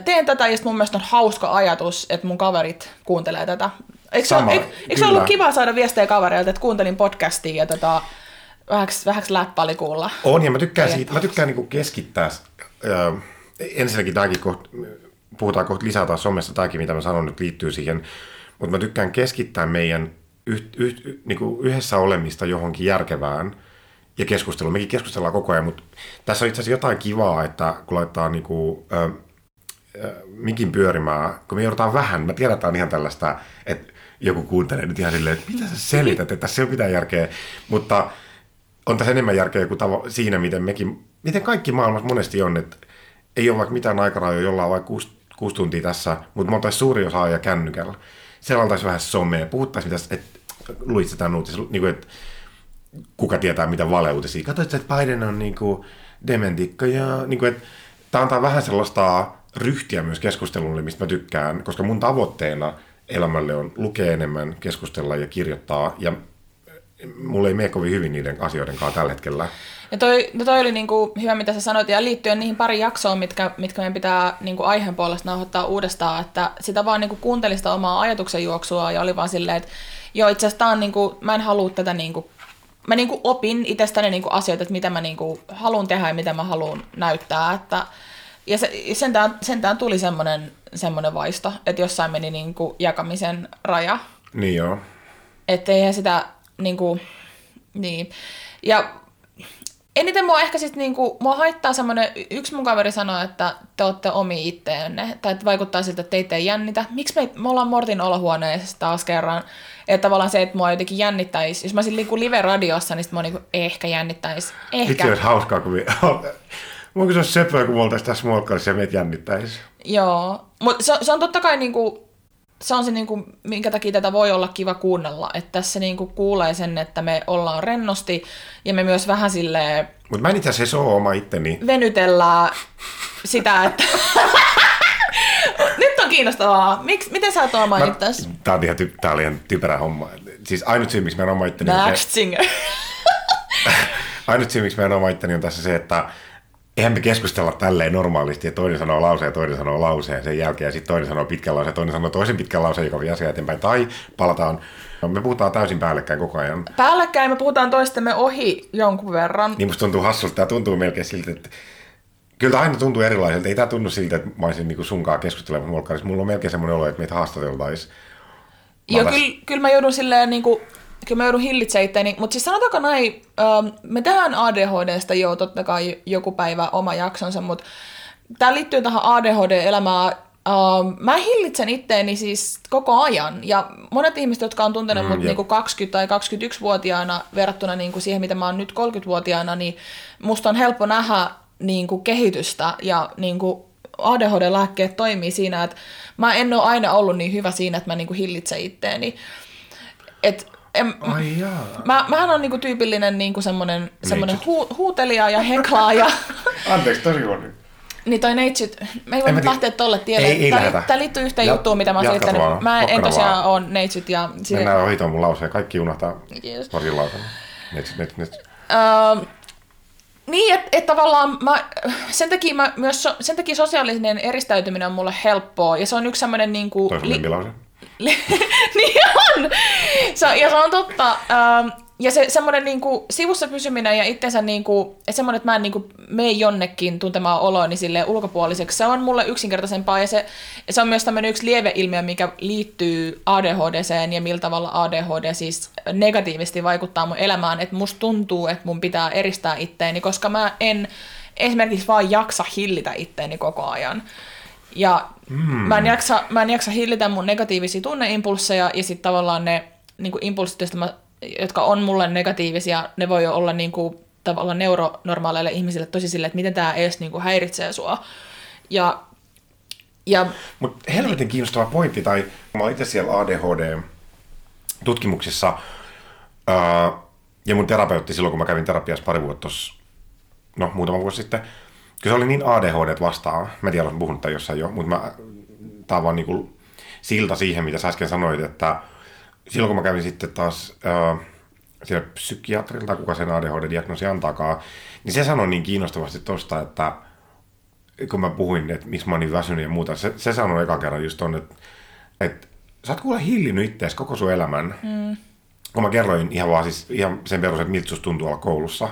teen tätä, ja mun mielestä on hauska ajatus, että mun kaverit kuuntelee tätä. Eikö se ollut kiva saada viestejä kavereilta, että kuuntelin podcastia ja vähäksi läppä oli kuulla? On, ja mä tykkään niinku keskittää. Ensinnäkin tämäkin puhutaan kohta lisää taas somessa, tämäkin mitä mä sanon nyt liittyy siihen, mutta mä tykkään keskittää meidän niinku yhdessä olemista johonkin järkevään ja keskusteluun. Mekin keskustellaan koko ajan, mutta tässä on itse asiassa jotain kivaa, että kun laittaa niinku... mikin pyörimään, kun me joudutaan vähän, mä tiedän, että on ihan tällaista, että joku kuuntelee nyt ihan silleen, että mitä sä selität, että tässä ei ole mitään järkeä, mutta on tässä enemmän järkeä kuin siinä, miten kaikki maailmassa monesti on, että ei ole vaikka mitään aikarajoja, jolla on vaikka 6 tuntia tässä, mutta me oltaisiin suuri osa ja kännykällä. Siellä oltaisiin vähän somea, puhuttaisiin, että luitsi tämän uutisen, niin kuin, että kuka tietää, mitä valeuutisia. Katsoit, että Biden on niin kuin dementikko ja niin kuin, että tämä antaa vähän sellaista ryhtiä myös keskustelulle, mistä mä tykkään, koska mun tavoitteena elämälle on lukea enemmän, keskustella ja kirjoittaa, ja mulla ei mene kovin hyvin niiden asioiden kanssa tällä hetkellä. Ja toi oli niinku hyvä, mitä sä sanoit, ja liittyen niihin pari jaksoon, mitkä meidän pitää niinku aiheen puolesta nauhoittaa uudestaan, että sitä vaan niinku kuunteli sitä omaa ajatuksenjuoksua, ja oli vaan silleen, että joo, itse asiassa tää on niinku, mä en halua tätä niinku, mä niinku opin itsestäni niinku asioita, että mitä mä niinku haluan tehdä ja mitä mä haluan näyttää, että ja sentään tuli semmoinen vaisto, että jossain meni niinku jakamisen raja. Niin joo. Että eihän sitä niinku, niin. Ja Eniten mua ehkä sitten niinku, mua haittaa semmoinen, yksi mun kaveri sanoi, että te olette omi itteenne, tai että vaikuttaa siltä, että teitä ei jännitä. Miksi me ollaan Mortin olohuoneessa taas kerran? Että tavallaan se, että mua jotenkin jännittäisi. Jos mä olisin niinku live-radiossa, niin sit mua niinku ehkä jännittäisi. Ehkä. Itse olisi hauskaa, kun voinko se olisi sepöä, kun me oltaisiin tässä muokkailissa ja meitä jännittäisi? Joo, mutta se on totta kai niinku, se on se, niinku, minkä takia tätä voi olla kiva kuunnella. Että tässä niinku kuulee sen, että me ollaan rennosti ja me myös vähän silleen... Mutta mä en itse asiassa ole oma itteni. Venytellään sitä, että... Nyt on kiinnostavaa. Miten sä oot oma itseäsi? Tää oli ihan typerä homma. Siis ainut syy, miksi mä en oma itteni... Next singer. Ainut syy, miksi mä en oma itteni on tässä se, että... Eihän me keskustella tälleen normaalisti, ja toinen sanoo lauseen ja toinen sanoo lauseen sen jälkeen, ja sitten toinen sanoo pitkän lauseen ja toinen sanoo toisen pitkän lauseen, joka vie asiaa eteenpäin, tai palataan. Me puhutaan täysin päällekkäin koko ajan. Päällekkäin me puhutaan toistemme ohi jonkun verran. Niin musta tuntuu hassulta, tämä tuntuu melkein siltä, että kyllä tämä aina tuntuu erilaiselta. Ei tämä tunnu siltä, että mä olisin niinku sunkaa keskustelemassa muokkailissa. Mulla on melkein semmoinen olo, että meitä haastateltaisiin. Joo, kyllä mä joudun silleen niinku... Kyllä mä joudun hillitsemään itseäni, mutta siis sanotaanko näin, me tehdään ADHDsta jo totta kai joku päivä oma jaksonsa, mutta tämä liittyy tähän ADHD-elämään. Mä hillitsen itteeni siis koko ajan, ja monet ihmiset, jotka on tuntenut mut niinku 20- tai 21-vuotiaana verrattuna niinku siihen, mitä mä oon nyt 30-vuotiaana, niin musta on helppo nähdä niinku kehitystä, ja niinku ADHD-lääkkeet toimii siinä, että mä en ole aina ollut niin hyvä siinä, että mä niinku hillitsen itteeni. Mähän on niinku tyypillinen niinku semmoinen huutelija ja heklaaja. Anteeksi, tosi huono. Niin toi neitsyt, me ei voi lähteä tolle tielle. Tää liittyy yhteen juttuun, mitä mä oon selittänyt. Mä en tosiaan ole neitsyt. Mennään ohitoon mun lauseen. Kaikki unohtaa varsin lauseen. Neitsyt. Niin, että tavallaan sen takia sosiaalinen eristäytyminen on mulle helppoa. Ja se on yksi semmoinen... Niinku, toisaalta lempilause. Niin on! Ja se on totta. Ja se semmoinen niinku sivussa pysyminen ja itsensä niinku, että semmoinen, että mä en niinku mene jonnekin tuntemaan oloani silleen ulkopuoliseksi, se on mulle yksinkertaisempaa, ja se on myös tämmöinen yksi lieveilmiö, mikä liittyy ADHD:seen ja millä tavalla ADHD siis negatiivisesti vaikuttaa mun elämään, että musta tuntuu, että mun pitää eristää itteeni, koska mä en esimerkiksi vaan jaksa hillitä itteeni koko ajan. Ja mä en jaksa hillitä mun negatiivisia tunneimpulsseja, ja sitten tavallaan ne niinku impulssit, jotka on mulle negatiivisia, ne voi jo olla niinku, tavallaan neuronormaaleille ihmisille tosi silleen, että miten tää edes niinku häiritsee sua. Mutta helvetin kiinnostava pointti, tai mä oon itse siellä ADHD-tutkimuksissa, ja mun terapeutti silloin, kun mä kävin terapiassa muutama vuosi sitten, kyllä se oli niin ADHD vastaan, mä en tiedä, olen puhunut tämän jossain jo, mutta tämä on vaan niinku silta siihen, mitä sä äsken sanoit, että silloin kun mä kävin sitten taas siellä psykiatrilta, kuka sen ADHD-diagnoosi antaakaan, niin se sanoi niin kiinnostavasti tosta, että kun mä puhuin, että miksi mä oon niin väsynyt ja muuta, se sanoi eka kerran just ton, että sä oot kuule hillinnyt ittees koko sun elämän. Kun mä kerroin ihan vaan siis ihan sen perus, että miltä susta tuntuu olla koulussa,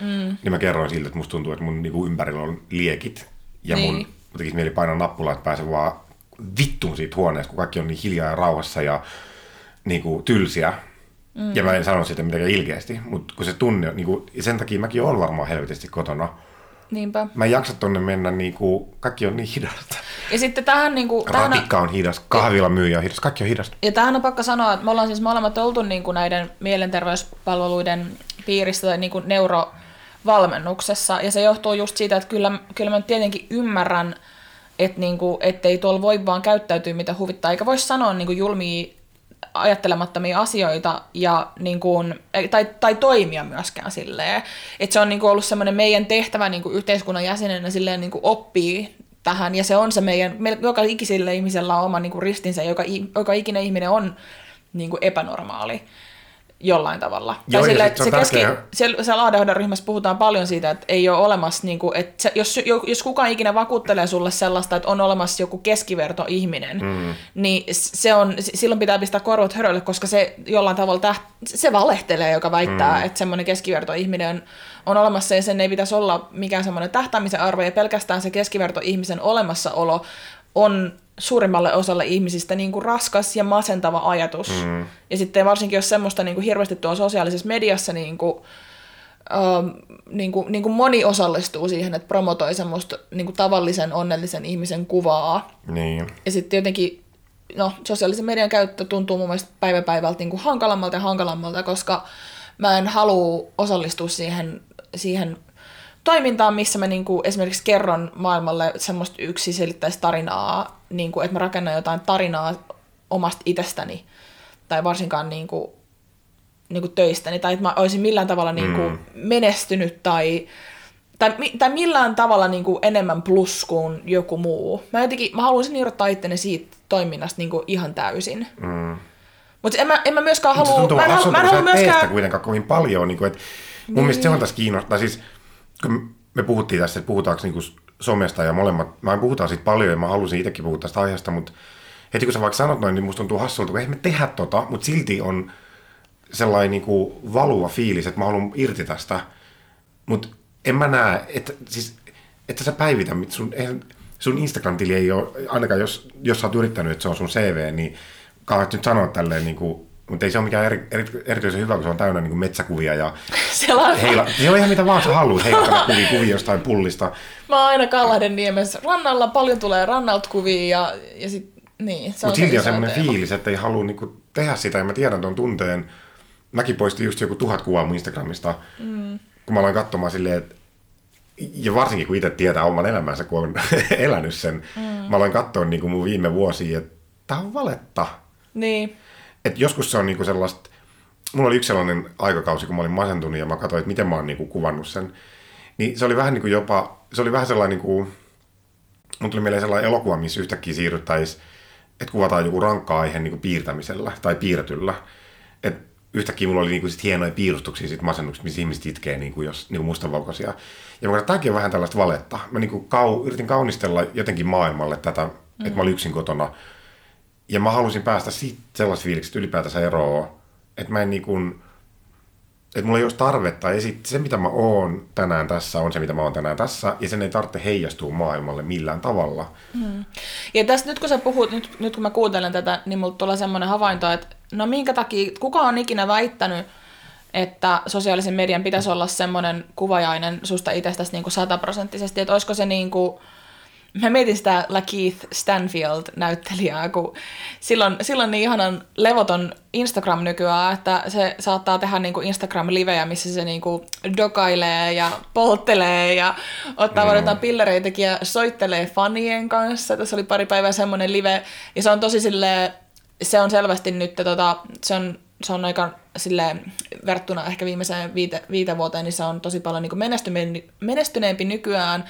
niin mä kerroin siltä, että musta tuntuu, että mun niinku ympärillä on liekit ja mun tekisi mieli painaa nappulaa, että pääsen vaan vittuun siitä huoneesta, kun kaikki on niin hiljaa ja rauhassa ja niinku tylsiä. Ja mä en sano sitä mitenkään ilkeästi, mutta kun se tunne, niinku, sen takia mäkin olen varmaan helvetisti kotona. Niinpä. Mä en jaksa tonne mennä, niinku, kaikki on niin hidasta. Ja sitten tähän... Niinku, ratikka on hidas, kahvilamyyjä on hidas, kaikki on hidasta. Ja tähän on pakko sanoa, että me ollaan siis molemmat oltu niinku näiden mielenterveyspalveluiden piirissä tai niinku neurovalmennuksessa. Ja se johtuu just siitä, että kyllä mä tietenkin ymmärrän, että niinku, ei tuolla voi vaan käyttäytyä mitä huvittaa. Eikä voi sanoa niinku julmia ajattelemattomia asioita ja niin kuin, tai toimia myöskään silleen. Että se on niin kuin ollut semmoinen meidän tehtävä niin kuin yhteiskunnan jäsenenä silleen niin kuin oppii tähän, ja se on se meillä joka ikisellä ihmisellä on oma niin kuin ristinsä, joka ikinen ihminen on niin kuin epänormaali jollain tavalla. Joo, tai sillä, että siellä ADHD-ryhmässä puhutaan paljon siitä, että ei ole olemassa, niin kuin, että jos kukaan ikinä vakuuttelee sulle sellaista, että on olemassa joku keskivertoihminen, niin se on, silloin pitää pistää korvat hörölle, koska se jollain tavalla se valehtelee, joka väittää, että semmoinen keskivertoihminen on olemassa, ja sen ei pitäisi olla mikään semmoinen tähtäämisen arvo, ja pelkästään se keskivertoihmisen olemassaolo on suurimmalle osalle ihmisistä niin kuin raskas ja masentava ajatus. Ja sitten varsinkin, jos semmoista niin kuin hirveästi tuolla sosiaalisessa mediassa niin kuin niin kuin moni osallistuu siihen, että promotoi semmoista niin kuin tavallisen onnellisen ihmisen kuvaa. Niin. Ja sitten jotenkin sosiaalisen median käyttö tuntuu mun mielestä päivä päivältä niin kuin hankalammalta ja hankalammalta, koska mä en halua osallistua siihen toimintaan, missä mä niin kuin esimerkiksi kerron maailmalle semmoista yksiselittäistä tarinaa, niin kuin, että mä rakennan jotain tarinaa omasta itsestäni tai varsinkaan niin kuin töistäni, tai että mä olisin millään tavalla niin kuin menestynyt tai millään tavalla niin kuin enemmän plus kuin joku muu. Mä haluaisin irrottaa itteni siitä toiminnasta niin kuin ihan täysin. Mutta en mä myöskään halua... Mä en halua teistä kuitenkaan kovin paljon. Niin kuin, että mun mielestä se on tässä kiinnostaa. Siis, kun me puhuttiin tässä, että puhutaanko niin kuin somesta ja molemmat. Mä en puhutaan siitä paljon ja mä halusin itsekin puhua tästä aiheesta, mutta heti kun sä vaikka sanot noin, niin musta tuntuu hassulta, kun eihän me tehdä tota, mutta silti on sellainen niin kuin valuva fiilis, että mä haluan irti tästä. Mutta en mä näe, että siis, että sä päivitä. Sun Instagram-tili ei ole, ainakaan jos sä oot yrittänyt, että se on sun CV, niin kaat nyt sanoa tälleen, niin kuin, mutta ei se ole mikään erityisen hyvä, kun se on täynnä niin kuin metsäkuvia ja se on ihan mitä vaan sä haluat heittää kuvia jostain pullista. Mä aina Kallahdenniemessä rannalla, paljon tulee rannalta kuvia ja sit niin. Mutta silti on semmoinen fiilis, että ei halua niin kuin tehdä sitä ja mä tiedän ton tunteen. Mäkin poistin just joku 1000 kuvaa mun Instagramista, kun mä aloin katsomaan silleen, että ja varsinkin kun itse tietää oman elämänsä, kun on elänyt sen, mä aloin katsoa niin kuin mun viime vuosia, että tää on valetta. Niin. Et joskus se on niinku sellaista, mulla oli yksi sellainen aikakausi, kun mä olin masentunut ja mä katsoin, että miten mä oon niinku kuvannut sen. Niin se oli vähän niinku jopa, se oli vähän sellainen niinku, mun tuli mieleen sellainen elokuva, missä yhtäkkiä siirryttäisiin, että kuvataan joku rankka aihe niinku piirtämisellä tai piirretyllä. Et yhtäkkiä mulla oli niinku sit hienoja piirustuksia sit masennuksista, missä ihmiset itkee niinku jos niinku mustavalkoisia. Ja mä katsoin, että tääkin on vähän tällaista valetta. Mä niinku yritin kaunistella jotenkin maailmalle tätä, että mä olin yksin kotona. Ja mä halusin päästä siitä sellaisesta fiiliksestä ylipäätänsä eroon, että mä en niin kuin, että mulla ei olisi tarvetta esittää se, mitä mä oon tänään tässä, on se, mitä mä oon tänään tässä, ja sen ei tarvitse heijastua maailmalle millään tavalla. Ja tässä nyt kun sä puhut, nyt kun mä kuuntelen tätä, niin mulla tulee semmoinen havainto, että no minkä takia, kuka on ikinä väittänyt, että sosiaalisen median pitäisi olla semmoinen kuvajainen susta itsestäsi niin kuin 100%, että olisiko se niin kuin... Mä mietin sitä Lakeith Stanfield-näyttelijää, kun silloin niin ihanan levoton Instagram nykyään, että se saattaa tehdä niinku Instagram-livejä, missä se niinku dokailee ja polttelee ja ottaa vaan jotain pillereitäkin ja soittelee fanien kanssa. Tässä oli pari päivää semmoinen live, ja se on tosi silleen, se on selvästi nyt, se on aika silleen, verrattuna ehkä viimeiseen viiteen vuoteen, niin se on tosi paljon niin menestyneempi nykyään.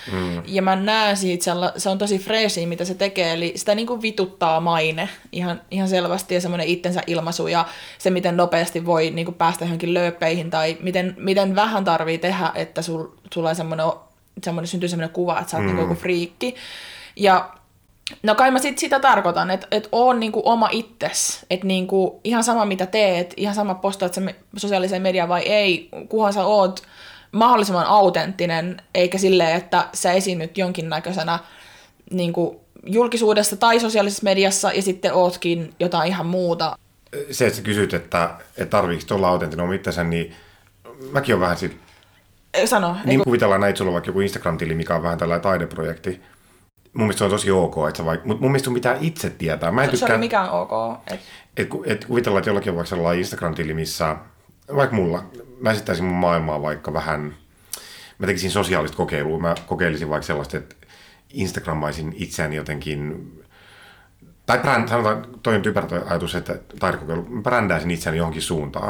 Ja mä näen siitä, se on tosi freesiä, mitä se tekee, eli sitä niin kuin vituttaa maine ihan selvästi ja semmoinen itsensä ilmaisu ja se, miten nopeasti voi niin kuin päästä johonkin lööpeihin tai miten vähän tarvii tehdä, että sulla syntyy semmoinen kuva, että sä oot niin kuin joku friikki. Ja no kai mä sitä tarkoitan, että oon niinku oma itses, että niinku ihan sama mitä teet, ihan sama postaat sä sosiaaliseen mediaan vai ei, kunhan sä oot mahdollisimman autenttinen, eikä silleen, että sä esiinnyt jonkinnäköisenä niinku julkisuudessa tai sosiaalisessa mediassa ja sitten ootkin jotain ihan muuta. Se, että sä kysyt, että tarviiko olla autenttinen oma itsensä, niin mäkin on vähän siitä. Sano. Niin kuvitellaan näitä, sulla on vaikka joku Instagram-tili, mikä on vähän tällainen taideprojekti. Mun mielestä se on tosi ok, mutta mun mielestä sun pitää itse tietää. Mä en tykkää, se on mikään ok. Et kuvitellaan, että jollakin on vaikka sellainen Instagram-tili, missä, vaikka mulla, mä esittäisin mun maailmaa vaikka vähän, mä tekisin sosiaalista kokeilua, mä kokeilisin vaikka sellaista, että instagrammaisin itseäni jotenkin, tai sanotaan, toi on typerä ajatus, että taidekokeilu, mä brändäisin itseäni johonkin suuntaan.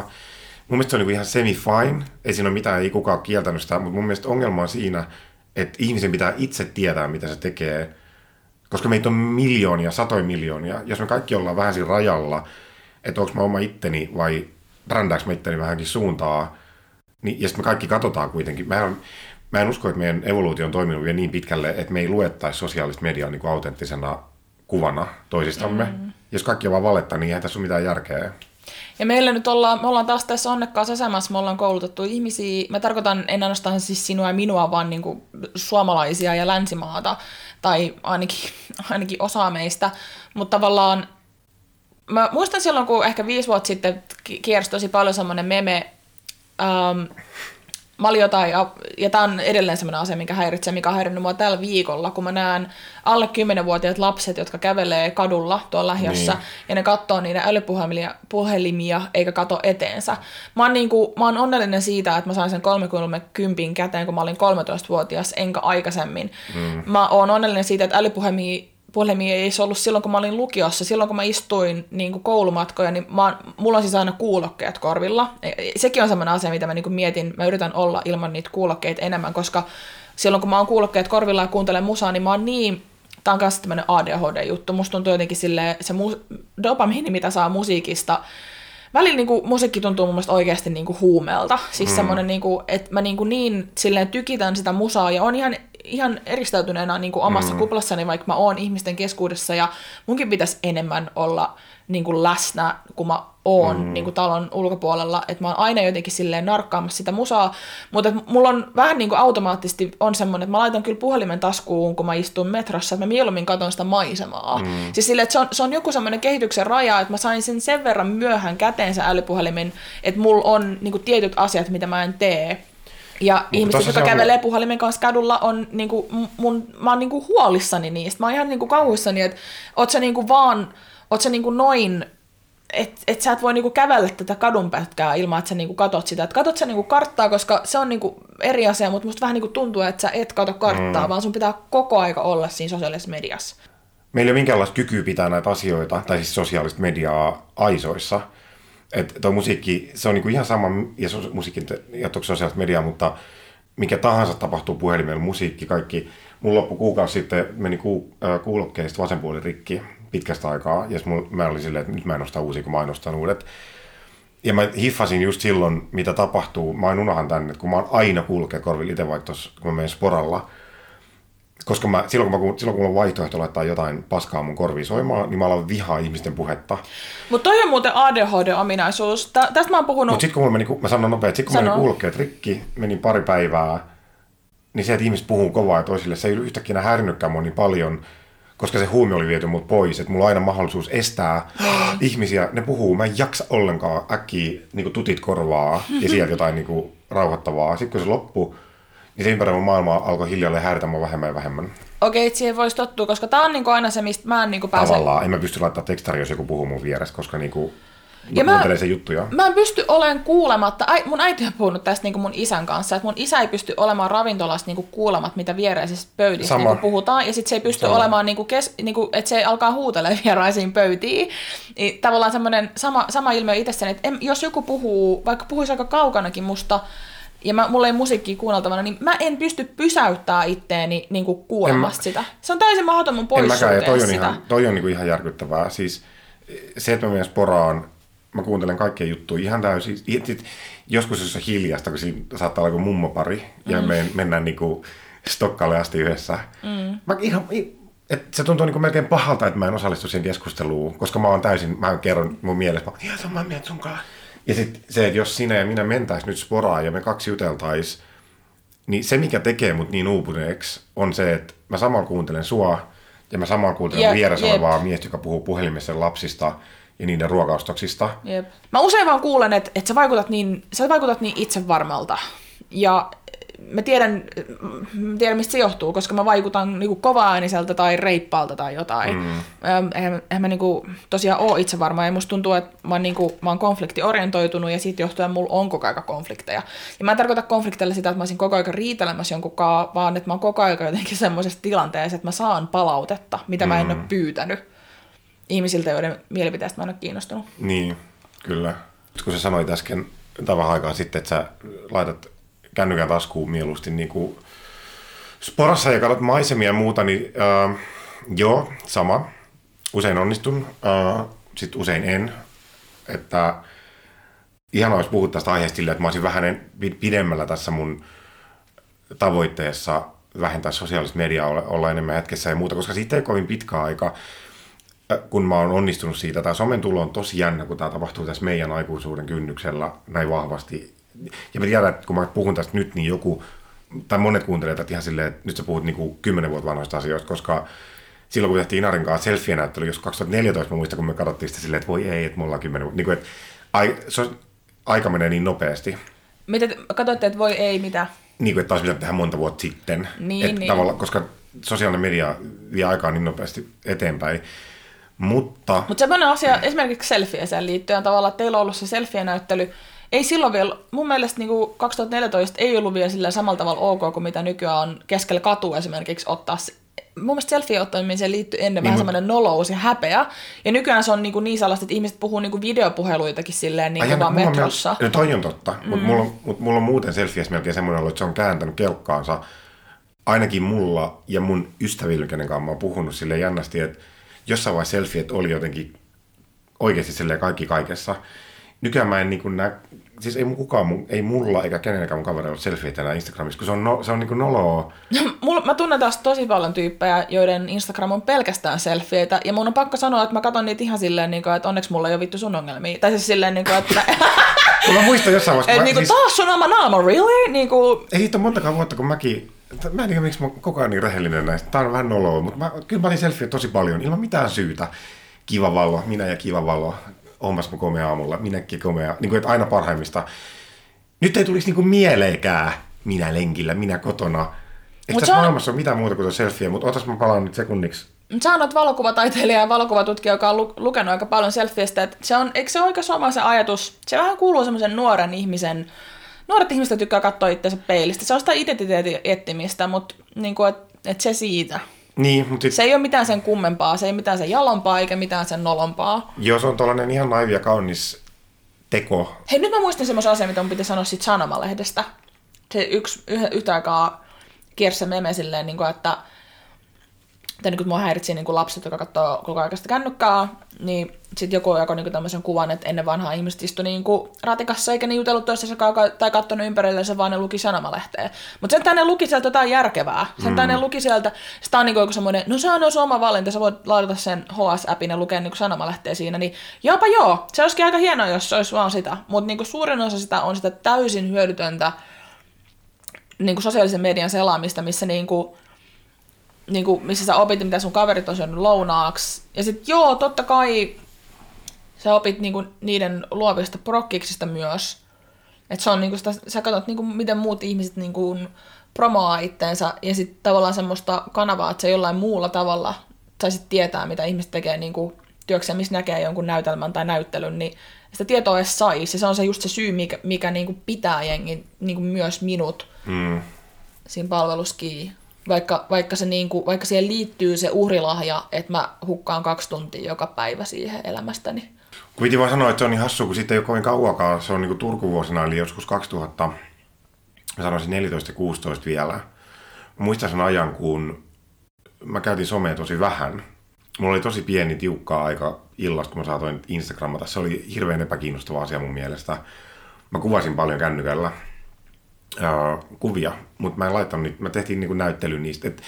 Mun mielestä se on niinku ihan semi-fine, ei siinä ole mitään, ei kukaan ole kieltänyt sitä, mutta mun mielestä ongelma on siinä, että ihmisen pitää itse tietää, mitä se tekee, koska meitä on miljoonia, satoja miljoonia. Jos me kaikki ollaan vähän siinä rajalla, että onko mä oma itteni vai brändääks mä itteni vähänkin suuntaa, niin, ja sitten me kaikki katsotaan kuitenkin. Mä en usko, että meidän evoluutio on toiminut vielä niin pitkälle, että me ei luettaisi sosiaalista mediaa niin kuin autenttisena kuvana toisistamme. Jos kaikki on vaan valetta, niin eihän tässä ole mitään järkeä. Ja meillä nyt me ollaan taas tässä onnekkaassa asemassa, me ollaan koulutettu ihmisiä, mä tarkoitan en ainoastaan siis sinua ja minua, vaan niin kuin suomalaisia ja länsimaata, tai ainakin osa meistä, mutta tavallaan mä muistan silloin, kun ehkä 5 vuotta sitten kiersi tosi paljon semmoinen meme, Mä olin jotain, ja tää on edelleen semmoinen asia, mikä häiritsee, mikä on häirinnyt mua tällä viikolla, kun mä näen alle 10-vuotiaat lapset, jotka kävelee kadulla tuolla lähiössä, niin. Ja ne katsoo niiden älypuhelimia, eikä kato eteensä. Mä oon onnellinen siitä, että mä sain sen 30 käteen, kun mä olin 13-vuotias, enkä aikaisemmin. Mm. Mä oon onnellinen siitä, että älypuhelimia ei ollut silloin, kun mä olin lukiossa. Silloin, kun mä istuin niin kuin koulumatkoja, niin mulla on siis aina kuulokkeet korvilla. Sekin on sellainen asia, mitä mä niin kuin mietin. Mä yritän olla ilman niitä kuulokkeita enemmän, koska silloin, kun mä oon kuulokkeet korvilla ja kuuntelen musaa, niin mä oon niin... Tämä on myös tämmöinen ADHD-juttu. Musta tuntuu jotenkin silleen, se dopamiini, mitä saa musiikista. Välillä niinku, musiikki tuntuu mun mielestä oikeasti niinku huumeelta. Siis semmoinen, niinku, että mä niinku niin silleen tykitän sitä musaa ja on ihan eristäytyneenä niin kuin omassa kuplassani, vaikka mä oon ihmisten keskuudessa ja munkin pitäisi enemmän olla niin kuin läsnä, kun mä oon niin kuin talon ulkopuolella, että mä oon aina jotenkin silleen narkkaamassa sitä musaa, mutta mulla on vähän niin kuin automaattisesti on semmoinen, että mä laitan kyllä puhelimen taskuun, kun mä istun metrossa, että mä mieluummin katson sitä maisemaa. Siis silleen, että se on joku semmoinen kehityksen raja, että mä sain sen verran myöhään käteensä älypuhelimen, että mulla on niin kuin tietyt asiat, mitä mä en tee. Ja ihmiset, jotka kävelee puhelimen kanssa kadulla, on niinku mä oon niinku huolissani niistä. Mä oon ihan niinku kauhuissani, että oot sä niinku noin, että sä et voi niinku kävellä tätä kadunpätkää ilman, että sä niinku katot sitä. Et katot sä niinku karttaa, koska se on niinku eri asia, mutta musta vähän niinku tuntuu, että sä et kato karttaa, vaan sun pitää koko aika olla siinä sosiaalisessa mediassa. Meillä ei ole minkäänlaista kykyä pitää näitä asioita, tai siis sosiaalista mediaa aisoissa. Että tuo musiikki, se on niinku ihan sama, ja musiikin jatkoksi sosiaalista mediaa, mutta mikä tahansa tapahtuu puhelimella, musiikki, kaikki. Mun loppukuukausi sitten meni kuulokkeista vasen puoli rikki pitkästä aikaa, ja mä olin silleen, että nyt mä en ostaa uusia, kun mä en ostan uudet. Ja mä hiffasin just silloin, mitä tapahtuu. Mä en unohan tänne, että kun mä oon aina kuulokkeet korvilla itse vaikka tossa, kun mä menen sporalla. Koska silloin kun on vaihtoehto laittaa jotain paskaa mun korviin soimaan, niin mä alan vihaa ihmisten puhetta. Mutta toi on muuten ADHD-ominaisuus. Tästä mä oon puhunut... Mutta sit kun mulla meni, mä sanon nopeasti, sit kun meni kuulokkeet rikki, menin pari päivää, niin se, että ihmiset puhuu kovaa toisille, se ei yhtäkkiä häirinnytkään mua niin paljon, koska se huumi oli viety mut pois. Että mulla on aina mahdollisuus estää ihmisiä, ne puhuu, mä en jaksa ollenkaan äkkiä niin kuin tutit korvaa ja sieltä jotain niin kuin rauhoittavaa. Sitten kun se loppuu, niin se ympärillä mun maailma alkoi hiljalleen häiritä mua vähemmän ja vähemmän. Okei, että siihen voisi tottua, koska tää on niinku aina se, mistä mä en niinku pääse... Tavallaan, en mä pysty laittamaan tekstaria, jos joku puhuu mun vieressä, koska niinku... Mä en pysty olemaan kuulematta, mun äiti on puhunut tästä niinku mun isän kanssa, että mun isä ei pysty olemaan ravintolassa niinku kuulematta, mitä viereisessä pöydissä niinku puhutaan, ja sit se ei pysty olemaan, niinku, että se alkaa huutelemaan vieraisiin pöytiin. Niin tavallaan semmoinen sama ilmiö itsessäni, että jos joku puhuu, vaikka puhuisi aika kaukanakin musta, ja mulla ei musiikkia kuunneltavana, niin mä en pysty pysäyttämään itteeni niinku kuulemasta sitä. Se on täysin mahdoton mun poissulkea sitä. Toi on niinku ihan järkyttävää. Siis se, että mä menen sporaan, mä kuuntelen kaikkia juttuja ihan täysin. Joskus jos on hiljasta, kun siinä saattaa olla joku mummopari, ja mennään niinku Stokkalle asti yhdessä. Se tuntuu niinku melkein pahalta, että mä en osallistu siihen keskusteluun, koska mä kerron mun mielessä, ihan samaa mieltä sunkaan. Ja sitten se, että jos sinä ja minä mentäis nyt sporaan ja me kaksi juteltais, niin se, mikä tekee mut niin uupuneeksi, on se, että mä samalla kuuntelen sua ja mä samalla kuuntelen vieressä olevaa miestä, joka puhuu puhelimessa lapsista ja niiden ruokaostoksista. Jep. Mä usein vaan kuulen, että sä vaikutat niin itsevarmalta. Ja mä tiedän, mistä se johtuu, koska mä vaikutan niinku kova-ääniseltä tai reippaalta tai jotain. Eihän mä niinku tosiaan oo itsevarma, ja musta tuntuu, että mä oon konfliktiorientoitunut, ja siitä johtuen mulla on koko aika konflikteja. Ja mä en tarkoita konflikteilla sitä, että mä olisin koko aika riitelemässä jonkunkaan, vaan että mä oon koko aika jotenkin semmoisessa tilanteessa, että mä saan palautetta, mitä mä en ole pyytänyt ihmisiltä, joiden mielipiteistä mä en ole kiinnostunut. Niin, kyllä. Kun sä sanoit äsken vähän aikaa sitten, että sä laitat kännykän taskuun mieluusti niin sporassa ja katsot maisemia ja muuta, niin joo, sama. Usein onnistun, sitten usein en. Että ihanaa olisi puhua tästä aiheesta silleen, että mä olisin vähän pidemmällä tässä mun tavoitteessa vähentää sosiaalista mediaa, olla enemmän hetkessä ja muuta, koska siitä ei kovin pitkä aika, kun mä oon onnistunut siitä. Tämä somen tulo on tosi jännä, kun tämä tapahtuu tässä meidän aikuisuuden kynnyksellä näin vahvasti. Ja mä tiedän, että kun mä puhun tästä nyt, niin joku, tai monet kuuntelee tätä ihan silleen, että nyt sä puhut niinku 10 vuotta vanhoista asioista, koska silloin kun tehtiin Inarin kanssa selfie-näyttely, jos 2014 mä muistan, kun me katsottiin sitä silleen, että voi ei, että me ollaan 10 vuotta. Niin kuin, että aika menee niin nopeasti. Mitä katsoitte, että voi ei, mitä? Niin kuin, että taas pitää tehdä monta vuotta sitten. Niin. Tavallaan, koska sosiaalinen media vie aikaa niin nopeasti eteenpäin. Mutta semmoinen asia, esimerkiksi selfieeseen liittyen tavallaan, että teillä on ollut se selfie-näyttely. Ei silloin vielä, mun mielestä niin kuin 2014 ei ollut vielä sillä samalla tavalla ok kuin mitä nykyään on keskellä katua esimerkiksi ottaa. Mun mielestä selfie-ottamiseen liittyy ennen vähän semmoinen nolous ja häpeä. Ja nykyään se on niin sellaista, että ihmiset puhuu niin kuin videopuheluitakin silleen niin kuin vaan metrossa. No toi on totta, mutta mulla on muuten selfies melkein semmoinen ollut, että se on kääntänyt kelkkaansa ainakin mulla ja mun ystävillä, kenen kanssa mä oon puhunut silleen jännästi, että jossain vaiheessa selfiet oli jotenkin oikeasti silleen kaikki kaikessa. Nykyään mä en niin kuin näe, siis ei mulla eikä kenenkään mun kavereilla ole selfieitä enää Instagramissa, kun se on niin kuin noloa. Mä tunnen taas tosi paljon tyyppejä, joiden Instagram on pelkästään selfieitä, ja mun on pakko sanoa, että mä katson niitä ihan silleen, niin kuin, että onneksi mulla ei ole vittu sun ongelmia. Tai siis silleen, niin kuin, että... mä muistan jossain vaiheessa... että niin siis... taas sun oma naama, really? Niin kuin... Ei siitä ole montakaan vuotta, kun mäkin... Mä en tiedä, miksi mä oon koko ajan niin rehellinen näistä. Tää on vähän noloa, mutta kyllä mä olin selfieä tosi paljon, ilman mitään syytä. Kiva valo, minä ja kiva valo. Oonpas mä komea aamulla, minäkin komea. Niin kuin, että aina parhaimmista. Nyt ei tulisi niin kuin mieleekään minä lenkillä, minä kotona. Ei tässä maailmassa ole mitään muuta kuin selfieä, mutta otas mä palaan nyt sekunniksi. Sä olet valokuvataiteilija ja valokuvatutkija, joka on lukenut aika paljon selfiestä. Eikö se ole oikein suomalainen se ajatus? Se vähän kuuluu semmoisen nuoren ihmisen... Nuoret ihmiset tykkää katsoa itseänsä peilistä. Se on sitä identiteetin etsimistä, mutta niinku, et se siitä. Niin, mutta se ei ole mitään sen kummempaa, se ei mitään sen jalompaa eikä mitään sen nolompaa. Joo, se on tuollainen ihan naivi ja kaunis teko. Hei, nyt mä muistan semmoisen asian, mitä mun piti sanoa siitä sanomalehdestä. Se yhtä aikaa kiersi se meme silleen, niin kuin, että niin mua häiritsii niin lapset, jotka katsoo koko ajan sitä kännykkää, niin sitten joku jakoi niin tämmöisen kuvan, että ennen vanhaa ihmiset istuivat niin ratikassa eikä ne jutellut toistensa tai katsonut ympärillensä, vaan ne luki sanomalehteä. Mutta sentään ne luki sieltä jotain järkevää. Sentään ne luki sieltä, sitä on niin joku semmoinen, no se on se oma valinta, sä voit laadata sen HS-appin ja lukea niin sanomalehteä siinä, niin jopa joo, se olisikin aika hienoa, jos se olisi vaan sitä. Mutta niin suurin osa sitä on sitä täysin hyödytöntä niin sosiaalisen median selaamista, missä niinku... Niin kuin, missä sä opit, mitä sun kaverit on syönyt lounaaksi. Ja sit joo, totta kai sä opit niin kuin, niiden luovista prokkiksista myös. Että se on niin kuin sitä, sä katsot niin kuin, miten muut ihmiset niin kuin, promoaa itteensä ja sit tavallaan semmoista kanavaa, että sä jollain muulla tavalla saisit tietää, mitä ihmiset tekee niin kuin, työkseen, missä näkee jonkun näytelmän tai näyttelyn, niin sitä tietoa edes saisi. Ja se on se just se syy, mikä niin kuin, pitää jengin niin kuin, myös minut siinä palvelussa kiinni. Vaikka siihen liittyy se uhrilahja, että mä hukkaan 2 tuntia joka päivä siihen elämästäni. Kun piti vaan sanoa, että se on niin hassua, kun siitä ei ole kovin kauakaan. Se on niin kuin Turkuvuosina, eli joskus 2014-16 vielä. Muistan sen ajan, kun mä käytin somea tosi vähän. Mulla oli tosi pieni tiukkaa aika illasta, kun mä saatoin Instagramata. Se oli hirveän epäkiinnostava asia mun mielestä. Mä kuvasin paljon kännykällä. Kuvia, mutta mä en laittanut niitä. Mä tehtiin niinku näyttely niistä. Et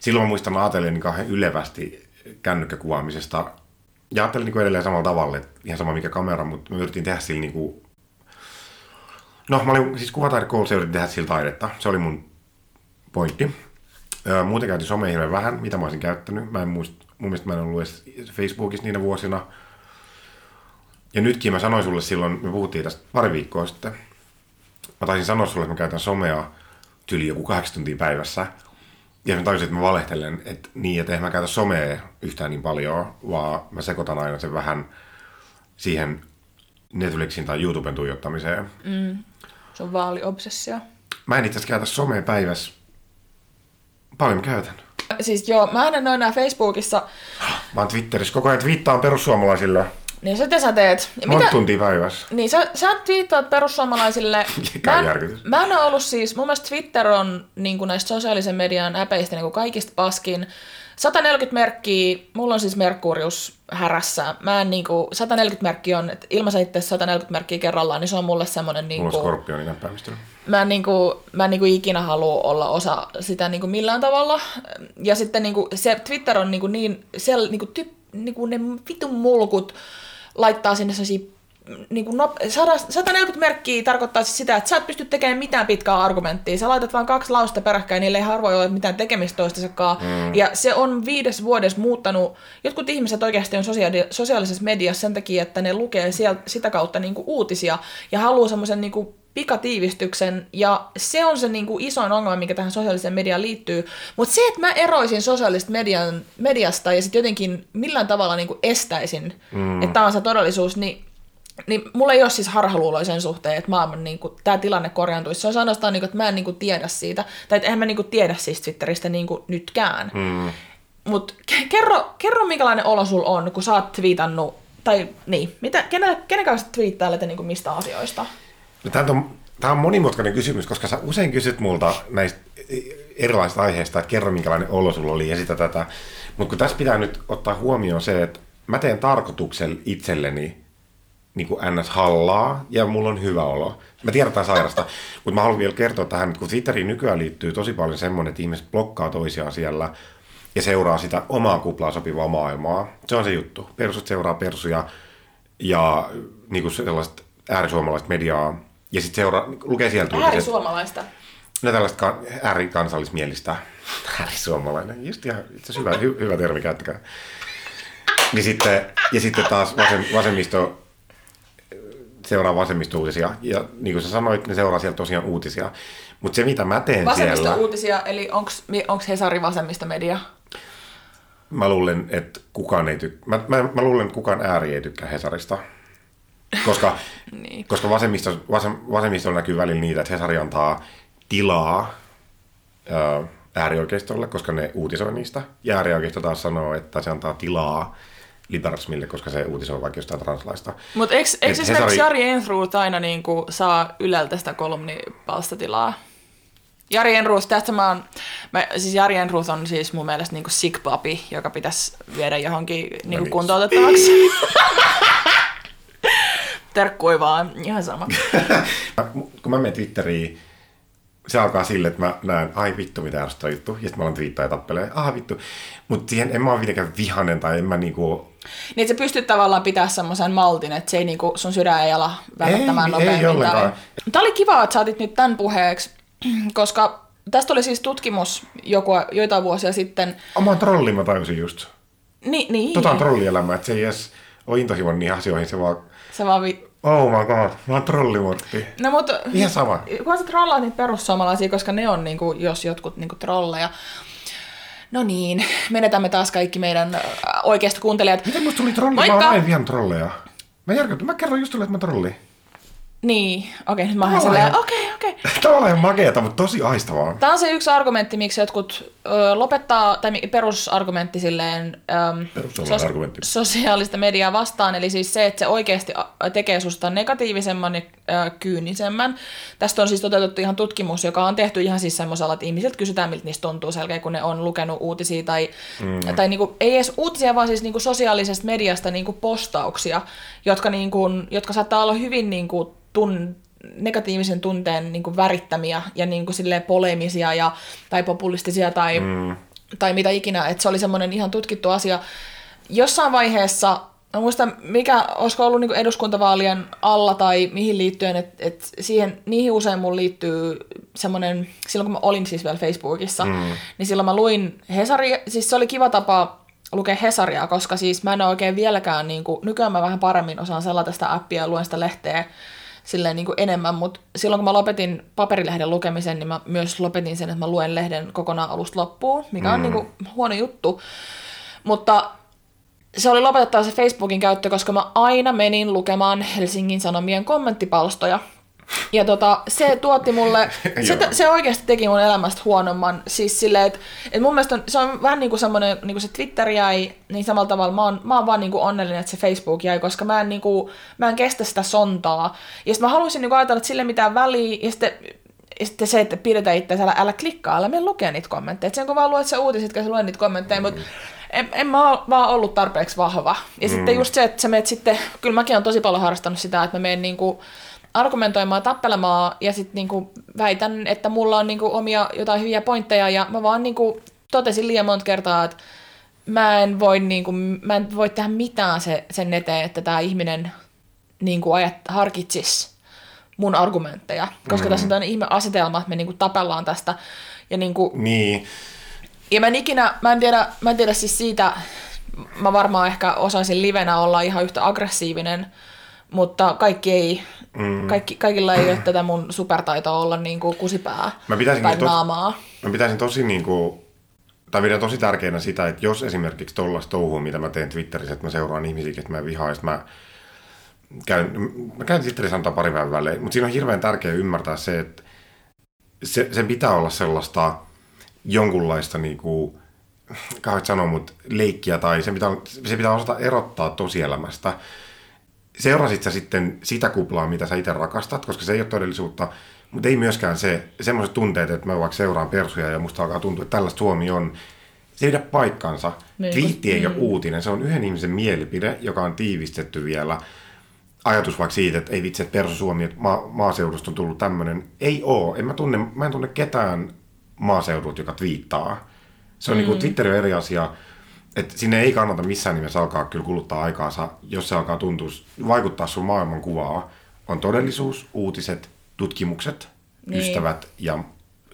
silloin mä muistan, mä ajattelin niin kauhean ylevästi kännykkäkuvaamisesta. Ja ajattelin niinku edelleen samalla tavalla, että ihan sama mikä kamera, mutta mä yritin tehdä sillä niinku... No, mä olin siis kuvataidekoulut, yritin tehdä sillä taidetta. Se oli mun pointti. Muuten käytin somea hirveän vähän, mitä mä olisin käyttänyt. Mun mielestä mä en ollut edes Facebookissa niinä vuosina. Ja nytkin mä sanoin sulle silloin, me puhuttiin tästä pari viikkoa sitten, mä taisin sanoa sulle, että mä käytän somea tyli joku 8 tuntia päivässä. Ja mä tajusin, että mä valehtelen, että niin, että eihän mä käytä somea yhtään niin paljon, vaan mä sekoitan aina sen vähän siihen Netflixin tai YouTuben tuijottamiseen. Se on vaaliobsessio. Mä en itse asiassa käytä somea päivässä. Paljon mä käytän. Siis joo, mä aina noin nää Facebookissa. Mä oon Twitterissä, koko ajan twiittaan perussuomalaisille. Niin sitten sä teet. Monta tuntia päivässä. Niin sä twiittaat perussuomalaisille. Mä en ole ollut siis, mun mielestä Twitter on niin kuin näistä sosiaalisen median äpeistä niin kuin kaikista paskin. 140 merkkiä, mulla on siis Merkurius härässä. Mä en niin kuin, 140 merkkiä on, että ilmaisen itse 140 merkkiä kerrallaan, niin se on mulle semmoinen niin kuin... Mulla on skorpioni näppäimistönä. Mä en niin kuin ikinä halua olla osa sitä niin kuin millään tavalla. Ja sitten niin kuin, se Twitter on niin kuin ne vitun mulkut laittaa sinne sellaisia, niin kuin 140 merkkiä tarkoittaa siis sitä, että sä et pysty tekemään mitään pitkää argumenttia. Sä laitat vaan 2 lausta peräkkäin, niille ei harvoin ole mitään tekemistä toistensakaan. Ja se on 5 vuodessa muuttanut. Jotkut ihmiset oikeasti on sosiaalisessa mediassa sen takia, että ne lukee sieltä, sitä kautta niin kuin uutisia ja haluaa semmoisen niin kuin pikatiivistyksen, ja se on se niin kuin isoin ongelma, mikä tähän sosiaaliseen mediaan liittyy. Mutta se, että mä eroisin sosiaalista mediasta ja sitten jotenkin millään tavalla niin kuin estäisin, että tämä on se todellisuus, niin mulla ei ole siis harhaluuloja sen suhteen, että maailman niin kuin, tämä tilanne korjaantuisi. Se on sanotaan, niin kuin, että mä en niin kuin tiedä siitä, tai että en mä niin kuin tiedä siis Twitteristä niin kuin nytkään. Mutta kerro, minkälainen olo sulla on, kun sä oot twiitannut, tai niin, kenen kanssa twiittailette niin kuin mistä asioista? No, tämä on monimutkainen kysymys, koska sä usein kysyt multa näistä erilaisista aiheista, että kerro minkälainen olo sulla oli ja sitä tätä. Mutta kun tässä pitää nyt ottaa huomioon se, että mä teen tarkoituksen itselleni niin kuin ns. Hallaa, ja mulla on hyvä olo. Mä tiedän tämän sairasta, mutta mä haluan vielä kertoa tähän, että kun Twitteriin nykyään liittyy tosi paljon semmoinen, että ihmiset blokkaa toisiaan siellä ja seuraa sitä omaa kuplaan sopivaa maailmaa. Se on se juttu. Persut seuraa persuja ja niin kuin sellaiset äärisuomalaista mediaa, ja sitten lukee sieltä uutiset. Äärisuomalaista? No tällaista äärikansallismielistä. Äärisuomalainen, just ihan itse asiassa hyvä termi, käyttäkää. Ja sitten taas vasemmisto seuraa vasemmistouutisia, ja niin kuin sä sanoit, ne seuraa siellä tosiaan uutisia. Mutta se, mitä mä teen siellä... Vasemmistouutisia, eli onko Hesari vasemmista media? Mä luulen, että kukaan ei mä luulen, että kukaan ääri ei tykkää Hesarista. Koska, niin. Koska vasemmistolla näkyy välillä niitä, että Hesari antaa tilaa äärioikeistolle, koska ne uutisoi niistä. Ja äärioikeisto taas sanoo, että se antaa tilaa liberalismille, koska se uutisoi vaikka jostain translaista. Mutta eikö esimerkiksi Jari Enruth aina niinku saa Yleltä sitä kolumnipalstatilaa? Jari Enruth, tästä siis Jari Enruth on siis mun mielestä niinku sick papi, joka pitäisi viedä johonkin niinku kuntoutettavaksi. Terkkui vaan, ihan sama. Kun mä menen Twitteriin, se alkaa sille, että mä näen, ai vittu, mitä ärsyttää juttu, ja sitten mä alan twiittaa ja tappelee, aha vittu. Mutta siihen en mä ole mitenkään vihanen, tai en mä niinku... Niin, että sä pystyt tavallaan pitää semmoisen maltin, että se ei niinku, sun sydän ei ala välttämään nopeammin. Ei ollenkaan. Tää oli kiva, että sä otit nyt tämän puheeksi, koska tästä oli siis tutkimus joitain vuosia sitten. Oma trolli mä tajusin just. Niin. Tota on trollielämä, että se ei edes ole intohimon niihin asioihin, se vaan... Oh my god, mä oon trollimortti. No mut... Ihan sama. Kun sä trollaat niitä perussuomalaisia, koska ne on niinku, jos jotkut niinku trolleja. No niin, menetämme taas kaikki meidän oikeasta kuuntelijat. Miten musta tuli trolli? Moikka. Mä oon aina vihan trolleja. Mä kerron just tullut, että mä trolli. Niin, okei, nyt mä oon silleen, okei. Tämä on ihan makeata, mutta tosi aistavaa. Tää on se yksi argumentti, miksi jotkut lopettaa, tai perusargumentti silleen sosiaalista mediaa vastaan, eli siis se, että se oikeasti tekee susta negatiivisemman ja kyynisemmän. Tästä on siis toteutettu ihan tutkimus, joka on tehty ihan siis semmoisella, että ihmisiltä kysytään, miltä niistä tuntuu selkeä, kun ne on lukenut uutisia, tai niinku, ei edes uutisia, vaan siis niinku sosiaalisesta mediasta niinku postauksia, jotka saattaa olla hyvin niinku negatiivisen tunteen niin kuin värittämiä ja niin kuin silleen polemisia tai populistisia tai mitä ikinä. Että se oli semmoinen ihan tutkittu asia. Jossain vaiheessa, mä muistan, olisiko ollut niin kuin eduskuntavaalien alla tai mihin liittyen, että niihin usein mun liittyy semmoinen, silloin kun mä olin siis vielä Facebookissa, niin silloin mä luin Hesaria, siis se oli kiva tapa lukea Hesaria, koska siis mä en ole oikein vieläkään, niin kuin, nykyään mä vähän paremmin osaan selata sitä appia ja luen sitä lehteä, silleen niin kuin enemmän, mutta silloin kun mä lopetin paperilehden lukemisen, niin mä myös lopetin sen, että mä luen lehden kokonaan alusta loppuun, mikä on niin kuin huono juttu. Mutta se oli lopetettava se Facebookin käyttö, koska mä aina menin lukemaan Helsingin Sanomien kommenttipalstoja. Ja se tuotti mulle, se oikeasti teki mun elämästä huonomman. Siis silleen, että mun mielestä se on vähän niin kuin semmoinen, niin kuin se Twitter jäi, niin samalla tavalla mä oon vaan niin kuin onnellinen, että se Facebook jäi, koska mä en kestä sitä sontaa. Ja sitten mä halusin niin kuin ajatella, että sille mitään väliä, ja sitten se, että pidetään itseäsi, älä klikkaa, älä mene lukea niitä kommentteja. Et sen kun vaan luet se uutiset, kun sä luen niitä kommentteja, mutta en mä ole vaan ollut tarpeeksi vahva. Ja sitten just se, että sä menet sitten, kyllä mäkin olen tosi paljon harrastanut sitä, että mä menen niin kuin argumentoimaan, tappelemaan ja sitten niinku väitän, että mulla on niinku omia jotain hyviä pointteja ja mä vaan niinku totesin liian monta kertaa, että mä en voi tehdä mitään sen eteen, että tämä ihminen niinku harkitsisi mun argumentteja, koska tässä on tämmöinen ihme asetelma, että me niinku tapellaan tästä ja niinku niin. Ja mä en tiedä siis siitä, mä varmaan ehkä osaisin livenä olla ihan yhtä aggressiivinen, mutta kaikki ei Kaikilla ei ole tätä mun supertaitoa olla niinku kusipää tai naamaa. Mä pitäisin tosi niinku, tai pidän tosi tärkeänä sitä, että jos esimerkiksi tollaista touhua, mitä mä teen Twitterissä, että mä seuraan ihmisiä, että mä vihaan, että mä käyn Twitterissä antaa pari päivän välein, mutta siinä on hirveän tärkeää ymmärtää se, että se pitää olla sellaista jonkunlaista niinku, kauheat sanoa, mutta leikkiä, tai se pitää osata erottaa tosielämästä. Seurasit sä sitten sitä kuplaa, mitä sä itse rakastat, koska se ei ole todellisuutta, mutta ei myöskään semmoiset tunteet, että mä vaikka seuraan persuja ja musta alkaa tuntua, että tällaista Suomi on. Se ei pidä paikkansa. Twiitti ei ole uutinen, se on yhden ihmisen mielipide, joka on tiivistetty vielä. Ajatus vaikka siitä, että ei vitsi, että persu Suomi, että maaseudusta on tullut tämmöinen. Ei oo, mä en tunne ketään maaseudut, joka twiittaa. Se on niin Twitter on eri asia. Että sinne ei kannata missään nimessä alkaa kyllä kuluttaa aikaansa, jos se alkaa tuntua, vaikuttaa sun maailmankuvaa. On todellisuus, uutiset, tutkimukset, ystävät ja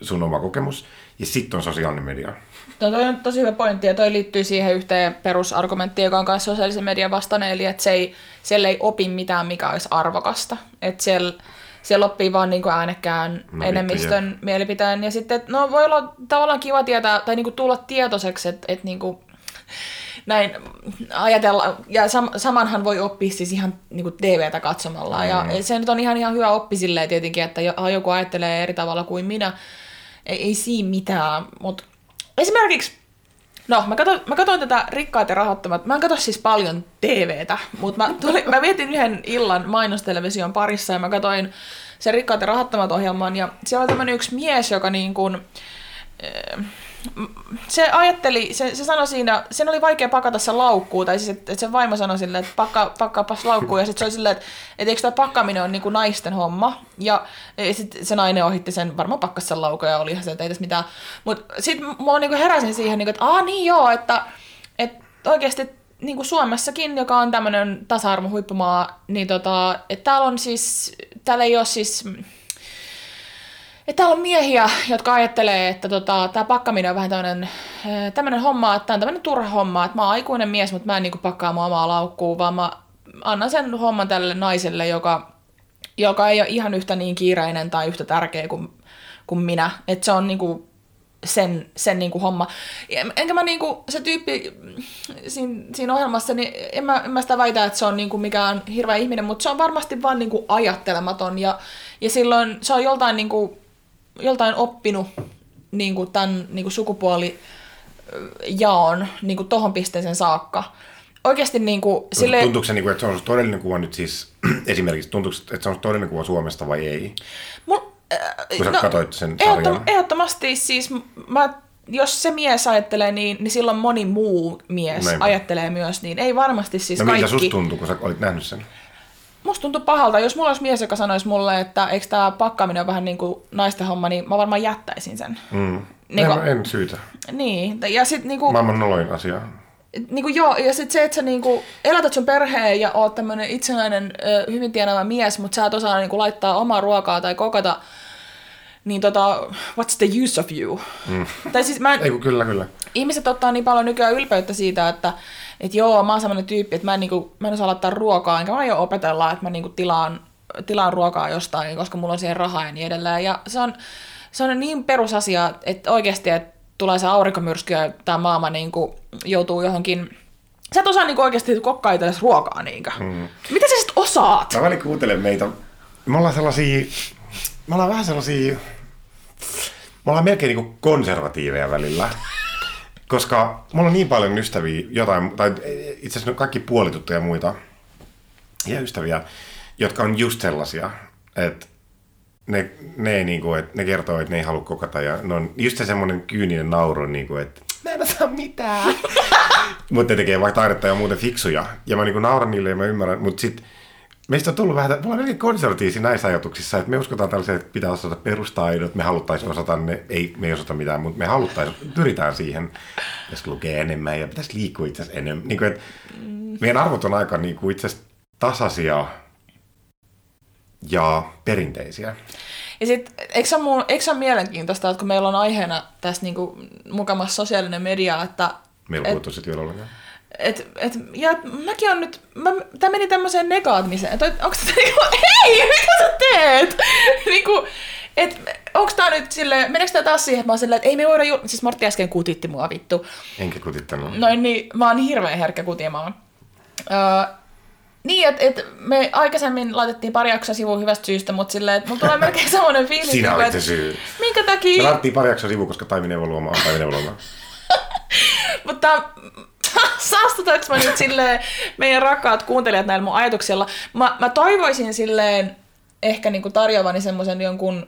sun oma kokemus. Ja sitten on sosiaalinen media. No toi on tosi hyvä pointti ja toi liittyy siihen yhteen perusargumenttiin, joka on myös sosiaalisen median vastainen. Eli että siellä ei opi mitään, mikä olisi arvokasta. Että siellä oppii vaan niin kuin äänekkään enemmistön mielipiteen. Ja sitten no voi olla tavallaan kiva tietää tai niin kuin tulla tietoiseksi, että niin kuin näin ajatella, ja samanhan voi oppia siis ihan niin kuin TVtä katsomalla, ja se nyt on ihan hyvä oppi silleen tietenkin, että joku ajattelee eri tavalla kuin minä, ei siinä mitään, mutta esimerkiksi, no mä katsoin tätä Rikkaat ja rahattomat, mä en katso siis paljon TVtä, mutta mä vietin yhden illan mainostelevision parissa, ja mä katsoin sen Rikkaat ja rahattomat -ohjelman, ja siellä oli tämmönen yksi mies, joka niin kuin se ajatteli, se sanoi siinä, sen oli vaikea pakata sen laukkuun, tai siis että sen vaimo sanoi silleen, että pakkaapas laukkuun, ja sitten se oli silleen, että eikö tämä pakkaaminen ole niinku naisten homma, ja sitten se nainen ohitti sen, varmaan pakkasi sen laukun, ja olihan se, että ei tässä mitään, mutta sitten mä niinku heräsin siihen, että että oikeasti niinku Suomessakin, joka on tämmöinen tasa-arvon huippumaa, niin että täällä ei ole siis... Että täällä on miehiä, jotka ajattelee, että tämä pakkaaminen on vähän tämmöinen homma, että tämä on tämmöinen turha homma, että mä oon aikuinen mies, mutta mä en niinku pakkaa mua omaa laukkuun, vaan mä annan sen homman tälle naiselle, joka ei ole ihan yhtä niin kiireinen tai yhtä tärkeä kuin minä. Että se on niinku sen niinku homma. Enkä mä niinku, se tyyppi siinä ohjelmassa, niin en mä sitä väitä, että se on niinku mikään hirveä ihminen, mutta se on varmasti vaan niinku ajattelematon, ja silloin se on joltain niinku oppinut niinku tämän niinku sukupuolijaon niinku tohon pisteeseen saakka. Oikeasti niinku sille tuntuuko se niinku, että se on todellinen kuva nyt siis esimerkiksi tuntuuko, että se on todellinen kuva Suomesta vai ei? Kun sä katsoit sen sarjan. Ehdottomasti siis jos se mies ajattelee niin silloin moni muu mies ajattelee myös niin. Ei varmasti siis kaikki. Miltä susta tuntui, kun sä olit nähnyt sen? Musta tuntui pahalta. Jos mulla olisi mies, joka sanoisi mulle, että eikö tämä pakkaaminen on vähän niin kuin naisten homma, niin mä varmaan jättäisin sen. En syytä. Niin. Ja sit niinku maailman noloin asia. Niinku joo, ja sit se, että sä niinku elätät sun perheen ja oot tämmönen itsenäinen, hyvin tienaava mies, mutta sä et osaa niinku laittaa omaa ruokaa tai kokata, niin what's the use of you? Tai siis mä en, eiku, kyllä. Ihmiset ottaa niin paljon nykyään ylpeyttä siitä, että joo, mä oon semmoinen tyyppi, että mä en osaa laittaa ruokaa, enkä mä aion opetella, että mä niinku tilaan ruokaa jostain, koska mulla on siihen rahaa ja niin edelleen. Ja se on niin perusasia, että oikeasti, että tulee se aurinkomyrsky ja tämä maailma niinku joutuu johonkin. Sä et osaa niinku oikeasti kokkaa itsellesi ruokaa niinkö. Mitä sä sit osaat? Mä välillä kuuntelen meitä. Me ollaan melkein niinku konservatiiveja välillä. Koska mulla on niin paljon ystäviä, tai itse asiassa kaikki puolituttuja muita ja ystäviä, jotka on just sellaisia, että ne kertoo, että ne ei halua kokata, ja ne on just semmoinen kyyninen nauru, niinku, että mä en osaa mitään. Mutta ne tekee vaikka taidetta ja muuten fiksuja. Ja mä niinku nauran niille ja mä ymmärrän, mutta sitten meistä on tullut vähän, me ollaan melkein konservatiivisia näissä ajatuksissa, että me uskotaan tällaisia, että pitää osata perustaidot, me haluttaisiin osata ne, me ei osata mitään, mutta me haluttaisiin, pyritään siihen, pitäisi lukea enemmän ja pitäisi liikkua itse asiassa enemmän. Niin kuin, että meidän arvot on aika niin itse asiassa tasaisia ja perinteisiä. Ja sitten, eikö se ole mielenkiintoista, että kun meillä on aiheena tässä niinku mukamassa sosiaalinen media, että meillä on kuitenkin vielä ollenkaan. Mäkin on nyt, tämä meni tämmöiseen negatiiviseen, onko se, ei, mitä nyt silleen, meneekö tämä taas siihen, että mä oon silleen, että ei me voida siis Mortti äsken kutitti mua vittu. Enkä kutittanut. Noin niin, mä oon hirveän herkkä kutimaan. Niin, että me aikaisemmin laitettiin pari jaksoa sivuun hyvästä syystä, mutta silleen, että mulla tulee melkein semmoinen fiilis. Sinä olet se syy. Minkä takia? Me laitettiin pari jaksoa sivuun, koska Taimi Nevaluoma on Taimi Nevaluoma. Mutta saastutaanko mä nyt silleen meidän rakkaat kuuntelijat näillä mun ajatuksilla? Mä toivoisin silleen ehkä niinku tarjoavani semmoisen jonkun,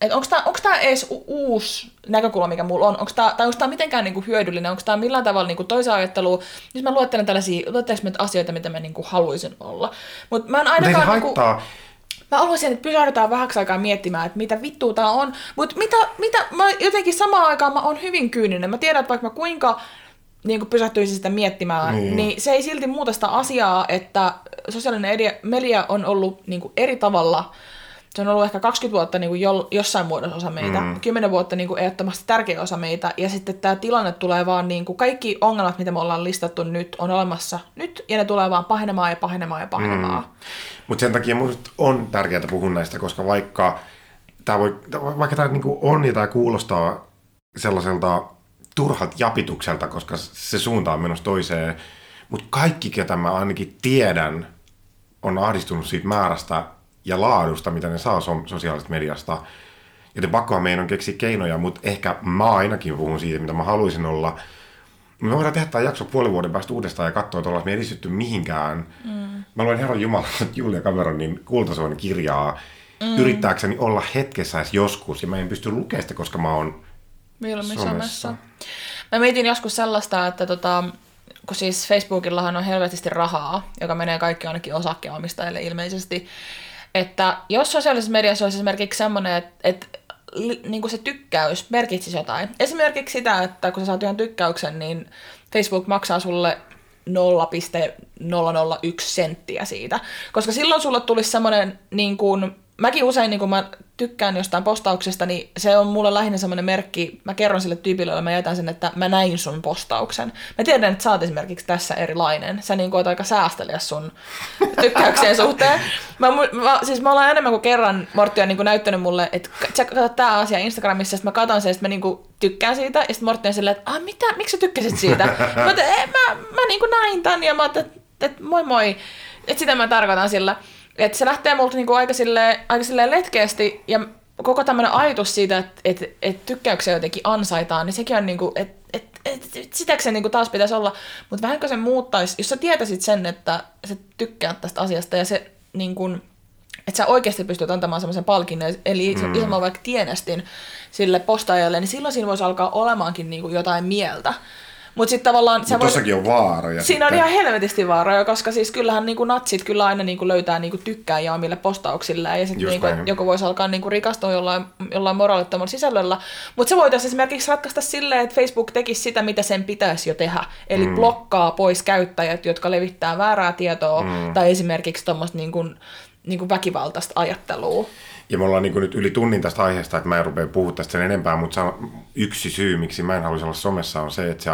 että onko tämä edes uusi näkökulma, mikä mulla on? Tai onko tämä mitenkään niinku hyödyllinen? Onko tämä millään tavalla niinku toisen ajattelua? Nyt mä luettelen tällaisia asioita, mitä mä niinku haluaisin olla. Mutta mä en ainakaan... Mä haluaisin, että pysähdytään vähäksi aikaa miettimään, että mitä vittua tää on. Mutta jotenkin samaan aikaan mä oon hyvin kyyninen. Mä tiedän, että vaikka mä kuinka niin pysähtyisin sitä miettimään, niin se ei silti muuta sitä asiaa, että sosiaalinen media on ollut niin eri tavalla. Se on ollut ehkä 20 vuotta niin jossain muodossa osa meitä, 10 vuotta niin ehdottomasti tärkeä osa meitä. Ja sitten tämä tilanne tulee vaan, niin kaikki ongelmat, mitä me ollaan listattu nyt, on olemassa nyt, ja ne tulee vaan pahenemaan ja pahenemaan ja pahenemaan. Mutta sen takia minusta on tärkeää puhua näistä, koska vaikka tämä niinku on ja tämä kuulostaa sellaiselta turhat japitukselta, koska se suunta on menossa toiseen, mutta kaikki, ketä mä ainakin tiedän, on ahdistunut siitä määrästä ja laadusta, mitä ne saa sosiaalisesta mediasta. Joten pakkoa meidän on keksiä keinoja, mutta ehkä mä ainakin puhun siitä, mitä mä haluaisin olla. Me voidaan tehdä tämä jakso puolen vuoden päästä uudestaan ja katsoa, että ollaan me edistytty mihinkään. Mä luen Herran Jumala Julia Cameronin Kultasuonen kirjaa yrittääkseni olla hetkessä joskus. Ja mä en pysty lukemaan sitä, koska mä oon somessa. Mä mietin joskus sellaista, että kun siis Facebookillahan on helvetisti rahaa, joka menee kaikki ainakin osakkeenomistajille ilmeisesti. Että jos sosiaalisessa mediassa olisi esimerkiksi semmoinen, että niin se tykkäys merkitsisi jotain. Esimerkiksi sitä, että kun sä saat yhden tykkäyksen, niin Facebook maksaa sulle 0,001 senttiä siitä. Koska silloin sulle tulisi semmoinen, niin kuin, mäkin usein niin kun mä tykkään jostain postauksesta, niin se on mulle lähinnä semmoinen merkki, mä kerron sille tyypille, ja mä jätän sen, että mä näin sun postauksen. Mä tiedän, että sä oot esimerkiksi tässä erilainen. Sä niin kun oot aika säästeliä sun tykkäykseen suhteen. Mä ollaan enemmän kuin kerran, Mortti on niin kun näyttänyt mulle, että sä katsot tää asia Instagramissa, sitten mä katon sen, sitten mä niin kun tykkään siitä, ja sitten Mortti on silleen, että mitä, miksi sä tykkäsit siitä? Mä niin kun näin tän, ja mä oot, että moi moi. Että sitä mä tarkoitan sillä. Et se lähtee multa niinku aika silleen letkeästi, ja koko tämmöinen ajatus siitä, että tykkäyksiä jotenkin ansaitaan, niin sekin on niinku, sitäkö se niinku taas pitäisi olla. Mutta vähänkö se muuttaisi, jos sä tietäisit sen, että sä tykkäät tästä asiasta, ja se niinku, että sä oikeasti pystyt antamaan semmoisen palkinnon, eli isomman vaikka tienestin sille postaajalle, niin silloin siinä voisi alkaa olemaankin niinku jotain mieltä. Mut sit tavallaan mut tossakin on vaaroja. Siinä sitten on ihan helvetisti vaaroja, koska siis kyllähän niinku natsit kyllä aina niinku löytää niinku tykkääjiä omille postauksille, ja sitten niinku joku voisi alkaa niinku rikastua jollain moraalittomalla sisällöllä. Mut se voitaisiin esimerkiksi ratkaista silleen, että Facebook tekisi sitä, mitä sen pitäisi jo tehdä. Eli blokkaa pois käyttäjät, jotka levittää väärää tietoa tai esimerkiksi tuommoista niinku väkivaltaista ajattelua. Ja me ollaan niin nyt yli tunnin tästä aiheesta, että mä en rupea puhua tästä sen enempää, mutta yksi syy, miksi mä en haluaisi olla somessa, on se, että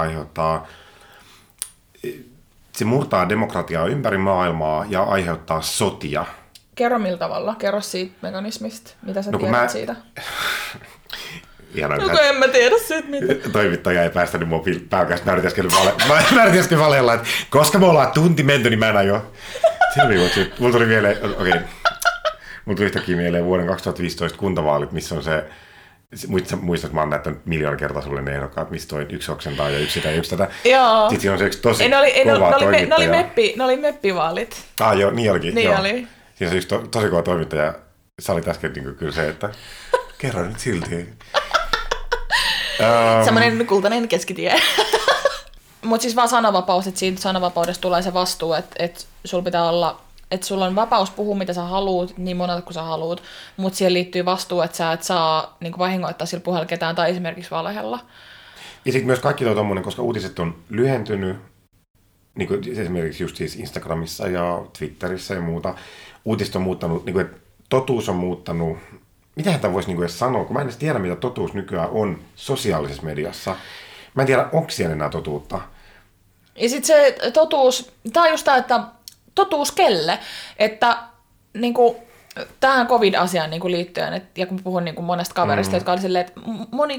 se murtaa demokratiaa ympäri maailmaa ja aiheuttaa sotia. Kerro millä tavalla? Kerro siitä mekanismista. Mitä sä tiedät siitä? En mä tiedä siitä mitä. Toimittaja ei päästänyt mua pääkästä. Mä yritin valella, että koska me ollaan tunti menty, niin mä en aio. Mulla tuli vielä... Okay. Mulla tuli yhtäkkiä mieleen vuoden 2015 kuntavaalit, missä on se, muistat, että mä oon näyttänyt miljoona kertaa sulle ne ehdokkaat, missä toi yksi oksentaa ja yksi sitä ja yksi tätä. Joo. Sitten siinä on se yksi tosi kova toimittaja. Ne oli meppivaalit. Joo, niin olikin. Niin joo. Oli. Siinä on yksi tosi kova toimittaja. Sä olit äsken niin kyllä se, että kerro nyt silti. Semmoinen kultainen keskitie. Mutta siis vaan sananvapaus, että siitä sananvapaudesta tulee se vastuu, että sulla pitää olla... Että sulla on vapaus puhua, mitä sä haluut, niin monelta kuin sä haluut, mutta siihen liittyy vastuu, että sä et saa niin vahingoittaa sillä puheella ketään tai esimerkiksi valehella. Ja sitten myös kaikki tuo tommoinen, koska uutiset on lyhentynyt, niin kuin esimerkiksi just siis Instagramissa ja Twitterissä ja muuta, uutiset on muuttanut, niin kuin, että totuus on muuttanut. Mitähän tämä voisi niin kuin edes sanoa, kun mä en edes tiedä, mitä totuus nykyään on sosiaalisessa mediassa. Mä en tiedä, onko siellä enää totuutta. Ja sitten se totuus, tämä on just tämä, että totuus kelle, että niinku, tähän COVID-asiaan niin kuin liittyen, et, ja kun puhun niin kuin monesta kaverista, jotka oli silleen, että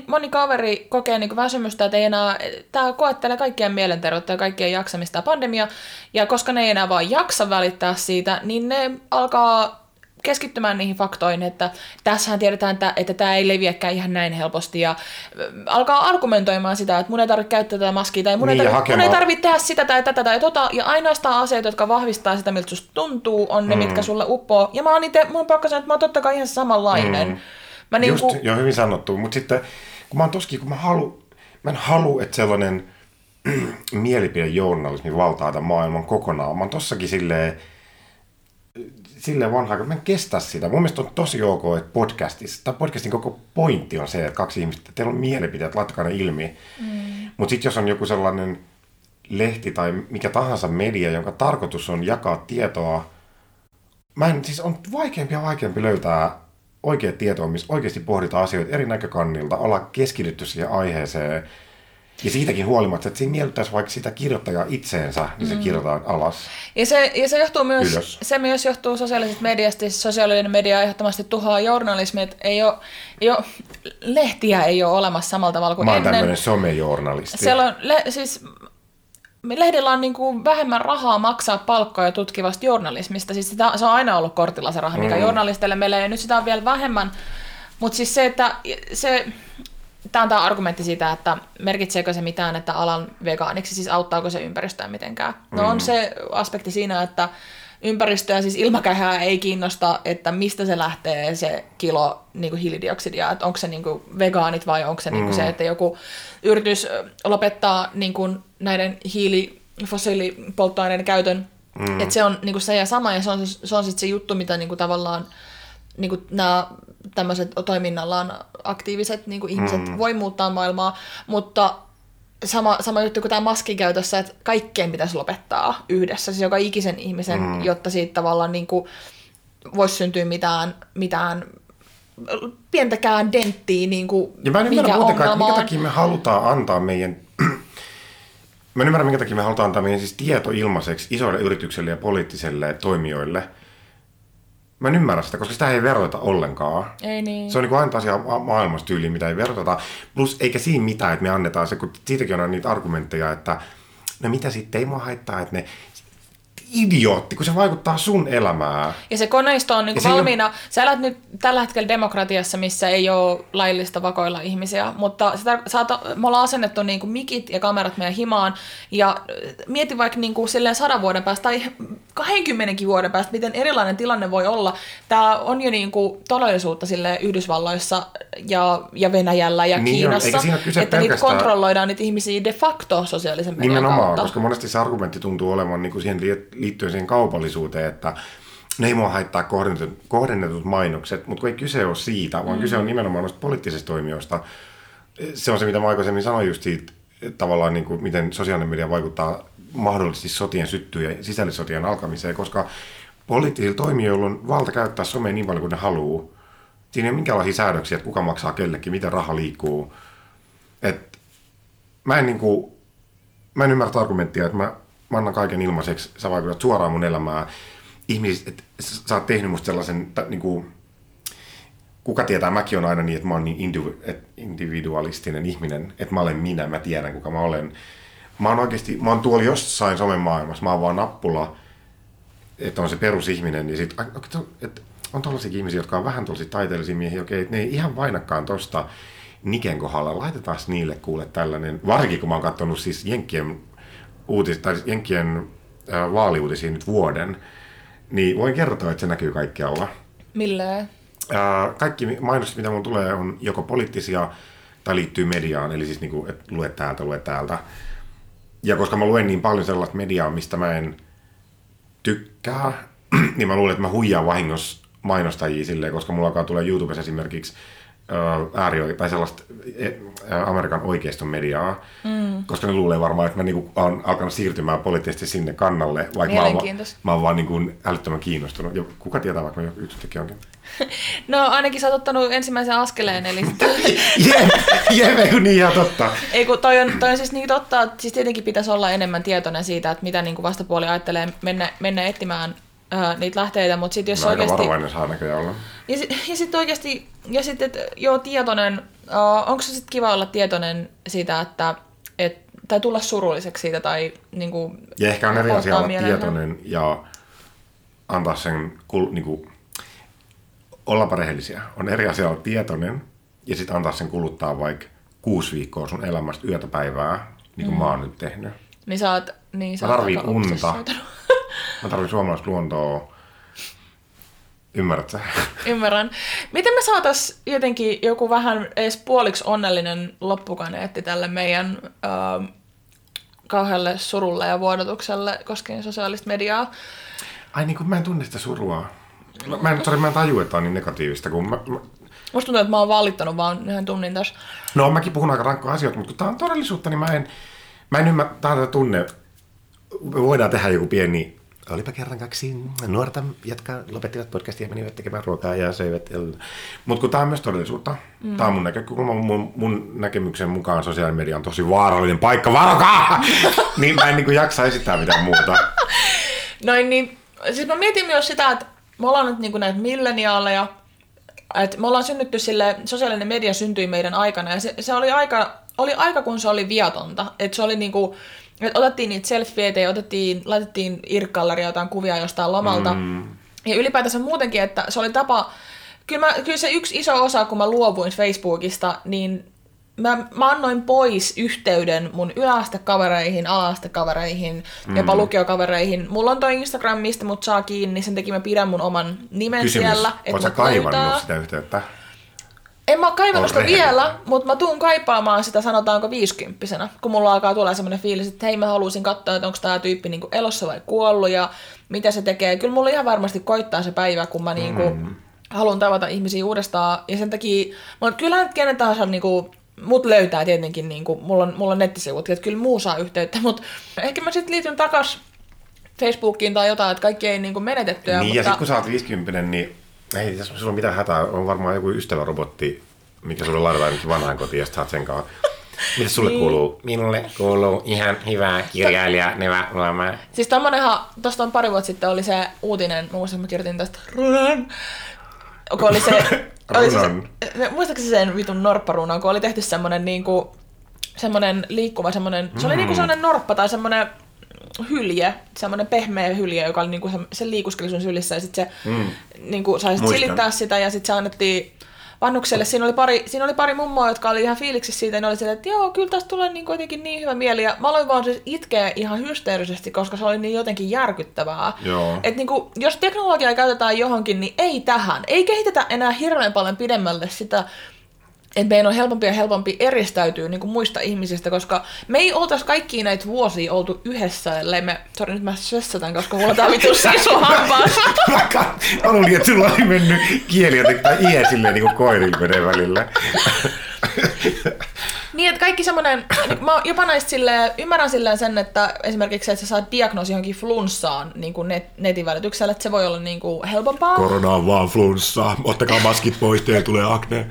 moni kaveri kokee niin kuin väsymystä, että ei enää, tämä koettelee kaikkien mielenterveyttä ja kaikkien jaksamista ja pandemia, ja koska ne ei enää vaan jaksa välittää siitä, niin ne alkaa keskittymään niihin faktoihin, että tässähän tiedetään, että tämä ei leviäkään ihan näin helposti, ja alkaa argumentoimaan sitä, että mun ei tarvitse käyttää tätä maskia, tai mun ei tarvitse tehdä sitä tai tätä tai tota, ja ainoastaan asioita, jotka vahvistaa sitä, miltä susta tuntuu, on ne, mitkä sulle uppoo. Ja mä oon itse, mun on pakko sanoa, että mä oon totta kai ihan samanlainen. Joo, hyvin sanottu, mutta sitten, kun mä oon toskin, kun mä en halua, että sellainen mielipidejournalismi valtaa tämän maailman kokonaan. Mä oon tossakin silleen vanhaa, kun mä en kestä sitä. Mun mielestä on tosi ok, että podcastin koko pointti on se, että kaksi ihmistä, teillä on mielipiteet, laittakaa ne ilmi. Mutta sitten jos on joku sellainen lehti tai mikä tahansa media, jonka tarkoitus on jakaa tietoa, on vaikeampi ja vaikeampi löytää oikea tietoa, missä oikeasti pohditaan asioita eri näkökannilta, ollaan keskitytty siihen aiheeseen. Ja siitäkin huolimatta, että siinä miellyttäisi vaikka sitä kirjoittajaa itseensä, niin se kirjoitetaan alas. Ja se johtuu myös, johtuu sosiaalisesta mediasta. Sosiaalinen media ehdottomasti tuhoaa journalismia. Lehtiä ei ole olemassa samalla tavalla kuin ennen. Mä oon tämmöinen somejournalisti. Siellä on, lehdillä on niin kuin vähemmän rahaa maksaa palkkoja tutkivasta journalismista. Siis se on aina ollut kortilla se raha, mikä journalisteille meillä ei. Nyt sitä on vielä vähemmän. Mutta siis se, että se... Tämä on tämä argumentti siitä, että merkitseekö se mitään, että alan vegaaniksi, siis auttaako se ympäristöä mitenkään. No on se aspekti siinä, että ympäristöä, siis ilmakehää ei kiinnosta, että mistä se lähtee se kilo niin kuin hiilidioksidia, että onko se niin kuin vegaanit vai onko se, niin kuin se, että joku yritys lopettaa niin kuin näiden fossiilipolttoaineiden käytön, että se on niin kuin se ja sama ja se on sitten se juttu, mitä niin kuin tavallaan niin kuin nämä tämmöiset toiminnallaan aktiiviset niin kuin ihmiset voi muuttaa maailmaa, mutta sama juttu kuin tämä maskin käytössä, että kaikkeen pitäisi lopettaa yhdessä, siis joka ikisen ihmisen, jotta siitä tavallaan niin kuin voisi syntyä mitään pientäkään denttiä, niin kuin ja mä en ymmärrä, minkä takia me halutaan antaa meidän siis tieto ilmaiseksi isoille yrityksille ja poliittisille toimijoille. Mä en ymmärrä sitä, koska sitä ei veroteta ollenkaan. Ei niin. Se on niin aina asia maailmastyyliin, mitä ei veroteta. Plus eikä siinä mitään, että me annetaan se, kun siitäkin on niitä argumentteja, että no mitä sitten ei mua haittaa, että ne idiootti, kun se vaikuttaa sun elämään. Ja se koneisto on niinku valmiina. Sä elät nyt tällä hetkellä demokratiassa, missä ei ole laillista vakoilla ihmisiä, mutta me ollaan asennettu niinku mikit ja kamerat meidän himaan, ja mieti vaikka niinku 100 vuoden päästä tai 20 vuoden päästä, miten erilainen tilanne voi olla. Tää on jo niinku todellisuutta Yhdysvalloissa ja Venäjällä ja niin Kiinassa, että niitä kontrolloidaan niitä ihmisiä de facto sosiaalisen median kautta. Nimenomaan, koska monesti se argumentti tuntuu olevan niinku siihen liittyen siihen kaupallisuuteen, että ne ei mua haittaa kohdennetut mainokset, mutta kun ei kyse ole siitä, vaan kyse on nimenomaan noista poliittisista toimijoista. Se on se, mitä mä aikaisemmin sanoin just siitä, tavallaan niin kuin miten sosiaalinen media vaikuttaa mahdollisesti sotien syttyyn ja sisällissotien alkamiseen, koska poliittisilla toimijoilla on valta käyttää somea niin paljon kuin ne haluaa. Siinä ei ole minkäänlaisia säädöksiä, että kuka maksaa kellekin, miten raha liikkuu. Et mä en ymmärrä argumenttia, että mä annan kaiken ilmaiseksi, sä vaikutat suoraan mun elämään. Ihmiset, että sä oot tehnyt musta sellaisen, niinku, kuka tietää, mäkin on aina niin, että mä oon niin individualistinen ihminen, että mä olen minä, mä tiedän kuka mä olen. Mä oon tuolla jossain somen maailmassa, mä oon vaan nappula, että on se perusihminen. Ja sit, on tollaisia ihmisiä, jotka on vähän tollaisia taiteellisia miehiä, okei, ne ei ihan vainakkaan tosta Niken kohdalla. Laitetaan niille kuule tällainen, varsinkin kun mä oon kattonut siis Jenkkien vaaliuutisia nyt vuoden, niin voin kertoa, että se näkyy kaikkialla. Millä? Kaikki mainokset, mitä mulla tulee, on joko poliittisia tai liittyy mediaan, eli siis niinku, et lue täältä. Ja koska mä luen niin paljon sellaista mediaa, mistä mä en tykkää, niin mä luulen, että mä huijaan vahingossa mainostajia silleen, koska mulla alkaa tulee YouTubessa esimerkiksi tai sellaista Amerikan oikeiston mediaa, koska ne luulee varmaan, että mä niinku olen alkanut siirtymään poliittisesti sinne kannalle, vaikka mä oon vaan niinku älyttömän kiinnostunut. Ja kuka tietää, vaikka mä yksittäkin onkin. No ainakin sä oot ottanut ensimmäisen askeleen, eli... Niin ihan totta. Ei kun toi on siis niin totta, että siis tietenkin pitäisi olla enemmän tietoinen siitä, että mitä niinku vastapuoli ajattelee mennä etsimään niitä lähteitä, mutta sitten jos oikeasti... Aika varovainen saa näköjään olla. Ja sitten oikeasti, ja sitten, että joo, tietoinen, onko se sitten kiva olla tietoinen siitä, että, tai tulla surulliseksi siitä, tai niinku... Ja ehkä on eri asia olla tietoinen ja antaa sen, niinku, ollaanpa rehellisiä. On eri asia olla tietoinen ja sitten antaa sen kuluttaa vaikka 6 viikkoa sun elämästä yötä päivää, niin kuin mä oon nyt tehnyt. Niin sä oot... Niin mä tarviin unta. Mä tarviin suomalaista luontoa. Ymmärrät sä? Ymmärrän. Miten me saatais jotenkin joku vähän edes puoliksi onnellinen loppukaneetti tälle meidän kauhealle surulle ja vuodotukselle koskien sosiaalista mediaa? Ai niin kuin mä en tunne sitä surua. Mä en tajua, että on niin negatiivista. Kun mä... Musta tuntuu, että mä oon valittanut vaan yhden tunnin tässä. No mäkin puhun aika rankkoja asioita, mutta kun tää on todellisuutta, niin mä en ymmärrä tätä tunne. Me voidaan tehdä joku pieni, olipa kerran 2 nuorta, jotka lopettivat podcastia ja menivät tekemään ruokaa ja söivät. Mutta kun tämä on myös todellisuutta, tämä on mun näkökulma, mun näkemyksen mukaan sosiaalinen media on tosi vaarallinen paikka, varokaa! Niin mä en niinku jaksa esittää mitään muuta. Noin niin, siis mä mietin myös sitä, että me ollaan nyt niinku näitä milleniaaleja, että me ollaan synnytty sille, sosiaalinen media syntyi meidän aikana ja se oli aika, kun se oli viatonta, että se oli niinku... Et otettiin niitä selfieitä ja laitettiin IRC-galleriaan jotain kuvia jostain lomalta. Ja ylipäätänsä muutenkin, että se oli tapa... Kyllä se yksi iso osa, kun mä luovuin Facebookista, niin mä annoin pois yhteyden mun yläastekavereihin, ala-astekavereihin, jopa lukiokavereihin. Mulla on toi Instagram, mistä mut saa kiinni, sen takia mä pidän mun oman nimen siellä. Kysymys, oot sä kaivannut sitä yhteyttä? En mä ole kaivannut sitä vielä, mutta mä tuun kaipaamaan sitä sanotaanko 50-vuotiaana, kun mulla alkaa tulla semmoinen fiilis, että hei mä haluaisin katsoa, että onko tää tyyppi niinku elossa vai kuollut ja mitä se tekee. Kyllä mulla ihan varmasti koittaa se päivä, kun mä niinku haluan tavata ihmisiä uudestaan ja sen takia, kyllähän kenen tahansa niinku, mut löytää tietenkin, niinku, mulla on nettisivut, että kyllä muu saa yhteyttä, mutta ehkä mä sit liityn takas Facebookiin tai jotain, että kaikki ei niinku menetettyä. Niin mutta... ja sit kun sä oot 50, niin... Ei, jos sulla on mitään hätää, on varmaan joku ystävärobotti, mikä sulle ladataan nyt vanhaan kotiin, ja sit saat sen kanssa. Mitä sulle kuuluu? Minulle kuuluu ihan hyvää kirjailija Nevaluoma. Siis tommonenhan, tosta on pari vuotta sitten oli se uutinen, mä muistan, että mä kirjoitin tästä runan. Kun oli se, muistaakseni sen vitun norpparunan, kun oli tehty semmonen niinku, semmonen liikkuva, semmonen, se oli niinku semmonen norppa tai semmonen hylje, semmoinen pehmeä hylje, joka oli niinku se liikuskeli sun sylissä ja sit se niinku sai sit silittää sitä ja sit se annettiin vanhukselle. Siinä oli pari mummoa, jotka oli ihan fiiliksissä siitä ja ne oli silleen, että joo, kyllä tästä tulee niinku jotenkin niin hyvä mieli ja mä aloin vaan siis itkeä ihan hysteerisesti, koska se oli niin jotenkin järkyttävää. Että niinku, jos teknologiaa käytetään johonkin, niin ei tähän. Ei kehitetä enää hirveän paljon pidemmälle sitä, että meidän on helpompi ja helpompi eristäytyä niin kuin muista ihmisistä, koska me ei oltaisi kaikkia näitä vuosia oltu yhdessä, ellei me... Sori, nyt mä sössätän, koska mulla tää vittu sisuhampaansa. Mä luulin, että sulla oli mennyt kieli jotenkin tai ie silleen niin kuin koirinpöden välillä. Niin, että kaikki semmoinen... Mä jopa näistä silleen, ymmärrän silleen sen, että esimerkiksi että sä saat diagnoosi johonkin flunssaan niin kuin netin välityksellä, että se voi olla niin kuin helpompaa. Korona on vaan flunssaa. Ottakaa maskit pois, teillä tulee akne.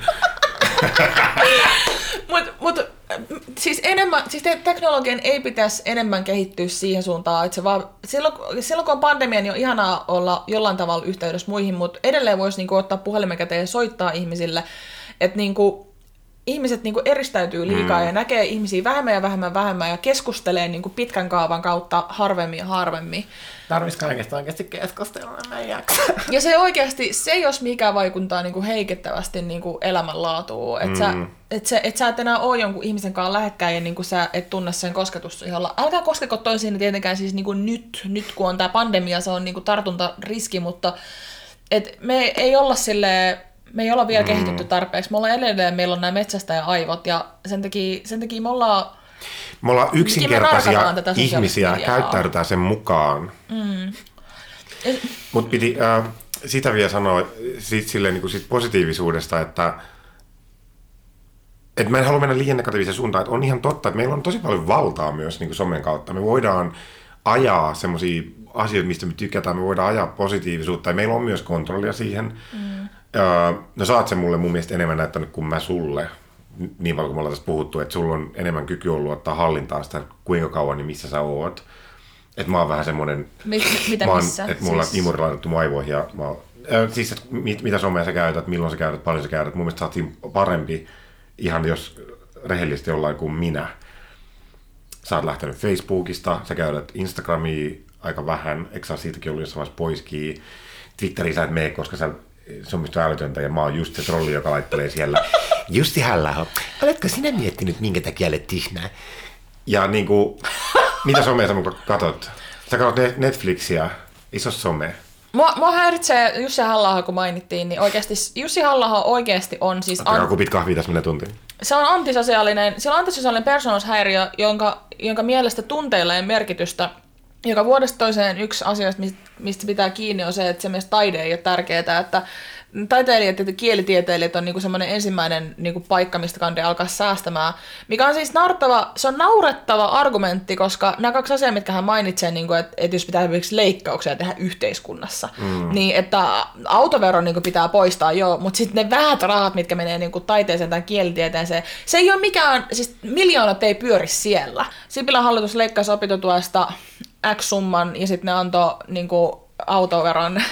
Mut siis enemmän, siis teknologian ei pitäisi enemmän kehittyä siihen suuntaan, että se vaan, silloin kun on pandemia, niin on ihanaa olla jollain tavalla yhteydessä muihin, mutta edelleen voisi niinku ottaa puhelimen käteen ja soittaa ihmisille, että niinku, ihmiset niinku eristäytyy liikaa ja näkee ihmisiä vähemmän ja keskustelee niinku pitkän kaavan kautta harvemmin. Tarvitsisi oikeasti keskustella, mä en jaksa. Ja se oikeasti, se jos mikä vaikuttaa niinku heikentävästi niinku elämänlaatuun, että sä et enää ole jonkun ihmisen kanssa lähekkäin ja niinku sä et tunne sen kosketus iholla. Älkää koskeko toisiin tietenkään siis niinku nyt kun on tää pandemia, se on niinku tartuntariski, mutta et me ei olla silleen... Me ei olla vielä kehitetty tarpeeksi. Me ollaan edelleen, meillä on nämä metsästäjäaivot ja sen takia me ollaan... Me ollaan yksinkertaisia ihmisiä, käyttäydytään sen mukaan. Mutta piti sitä vielä sanoa silleen, niin kuin siitä positiivisuudesta, että mä en halua mennä liian negatiivisen suuntaan. Että on ihan totta, että meillä on tosi paljon valtaa myös niin kuin somen kautta. Me voidaan ajaa semmoisia asioita, mistä me tykätään. Me voidaan ajaa positiivisuutta ja meillä on myös kontrollia siihen. No sä oot sen mulle mun mielestä enemmän näyttänyt kuin mä sulle, niin paljon kuin me ollaan tässä puhuttu, että sulla on enemmän kyky ollut ottaa hallintaa sitä, kuinka kauan ja missä sä oot. Että mä oon vähän semmoinen, että mulla on imuri laitettu maivoihin ja mä oon, siis että mitä somea sä käytät, milloin sä käytät, paljon sä käytät. Mun mielestä sä oot parempi ihan jos rehellisesti jollain kuin minä. Sä oot lähtenyt Facebookista, sä käytät Instagramia aika vähän, eikö sä siitäkin ollut jossain vaiheessa poiskiin. Twitteriin sä et mene, koska sä, se on mistä älytöntä ja mä oon just se trolli, joka laittelee siellä. Jussi Halla-aho, oletko sinä miettinyt minkä takia olet tihnää? Ja niinku... Mitä somea sä mukaan katot? Sä katot Netflixiä, iso some. Mua häiritsee Jussi Halla-aho, kun mainittiin, niin oikeasti Jussi Halla-aho oikeasti on siis... Ottakaa kupit kahvia tässä mennä tuntiin. Se on antisosiaalinen, sillä on antisosiaalinen persoonallisuushäiriö, jonka mielestä tunteilla ei merkitystä. Joka vuodesta toiseen yksi asioista, mistä pitää kiinni, on se, että se myös taide ei ole tärkeää, että taiteilijat ja kielitieteilijät on niinku semmoinen ensimmäinen niinku paikka, mistä kannattaa alkaa säästämään, mikä on siis naurettava argumentti, koska nämä kaksi asiaa, mitkä hän mainitsee, niinku, että jos pitää esimerkiksi leikkauksia tehdä yhteiskunnassa, niin että autovero niinku pitää poistaa, joo, mutta sitten ne vähät rahat, mitkä menee niinku taiteeseen tai kielitieteeseen, se ei ole mikään, siis miljoonat ei pyöri siellä. Sipilän hallitus leikkasi opintotuesta X summan ja sitten ne antoi niinku autoveron.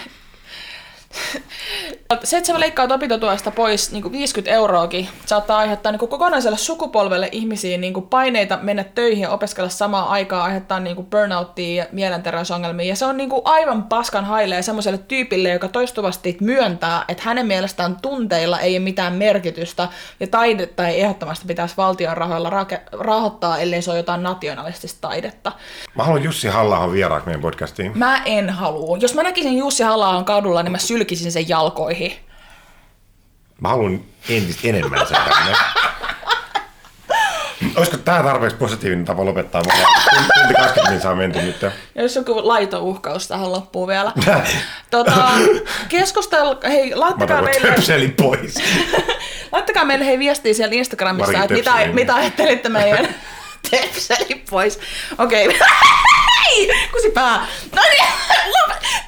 Se, että sä leikkaat opintotuesta pois niin 50 euroakin, saattaa aiheuttaa niin kokonaiselle sukupolvelle ihmisiä niin paineita mennä töihin ja opiskella samaan aikaan, aiheuttaa niin burnouttia ja mielenterveysongelmia. Ja se on niin aivan paskan hailee semmoiselle tyypille, joka toistuvasti myöntää, että hänen mielestään tunteilla ei ole mitään merkitystä ja taidetta ei ehdottomasti pitäisi valtion rahoilla rahoittaa, ellei se ole jotain nationalistista taidetta. Mä haluan Jussi Halla-ahon vieraaksi meidän podcastiin. Mä en halua. Jos mä näkisin Jussi Halla-ahon kadulla, niin mä sylkisin sen jalkoihin. Mä haluan entistä enemmän sen tänne. Olisiko tää tarpeeksi positiivinen tapa lopettaa? Mä tunti 20 niin saa menty nyt. Jos joku laitouhkaus tähän loppuu vielä. Hei, laittakaa meille... töpselin pois. Laittakaa meille hei viestiä siellä Instagramissa, että mitä ajattelitte meidän töpselin pois. Okei. Okay. Kusipää! No niin,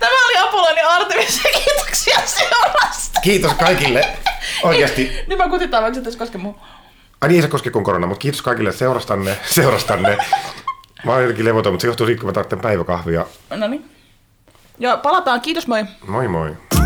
tämä oli Apollo ja Artemis. Kiitoksia seurasta. Kiitos kaikille. Oikeasti. Nyt mä kutitaan, vaikka se tässä koske muu. Ai niin, ei se koske kun korona, mutta kiitos kaikille seurastanne. Mä oon jotenkin levoton, mutta se johtuu siitä, kun mä tarvitsen päiväkahvia. No niin. Ja palataan. Kiitos, moi. Moi moi.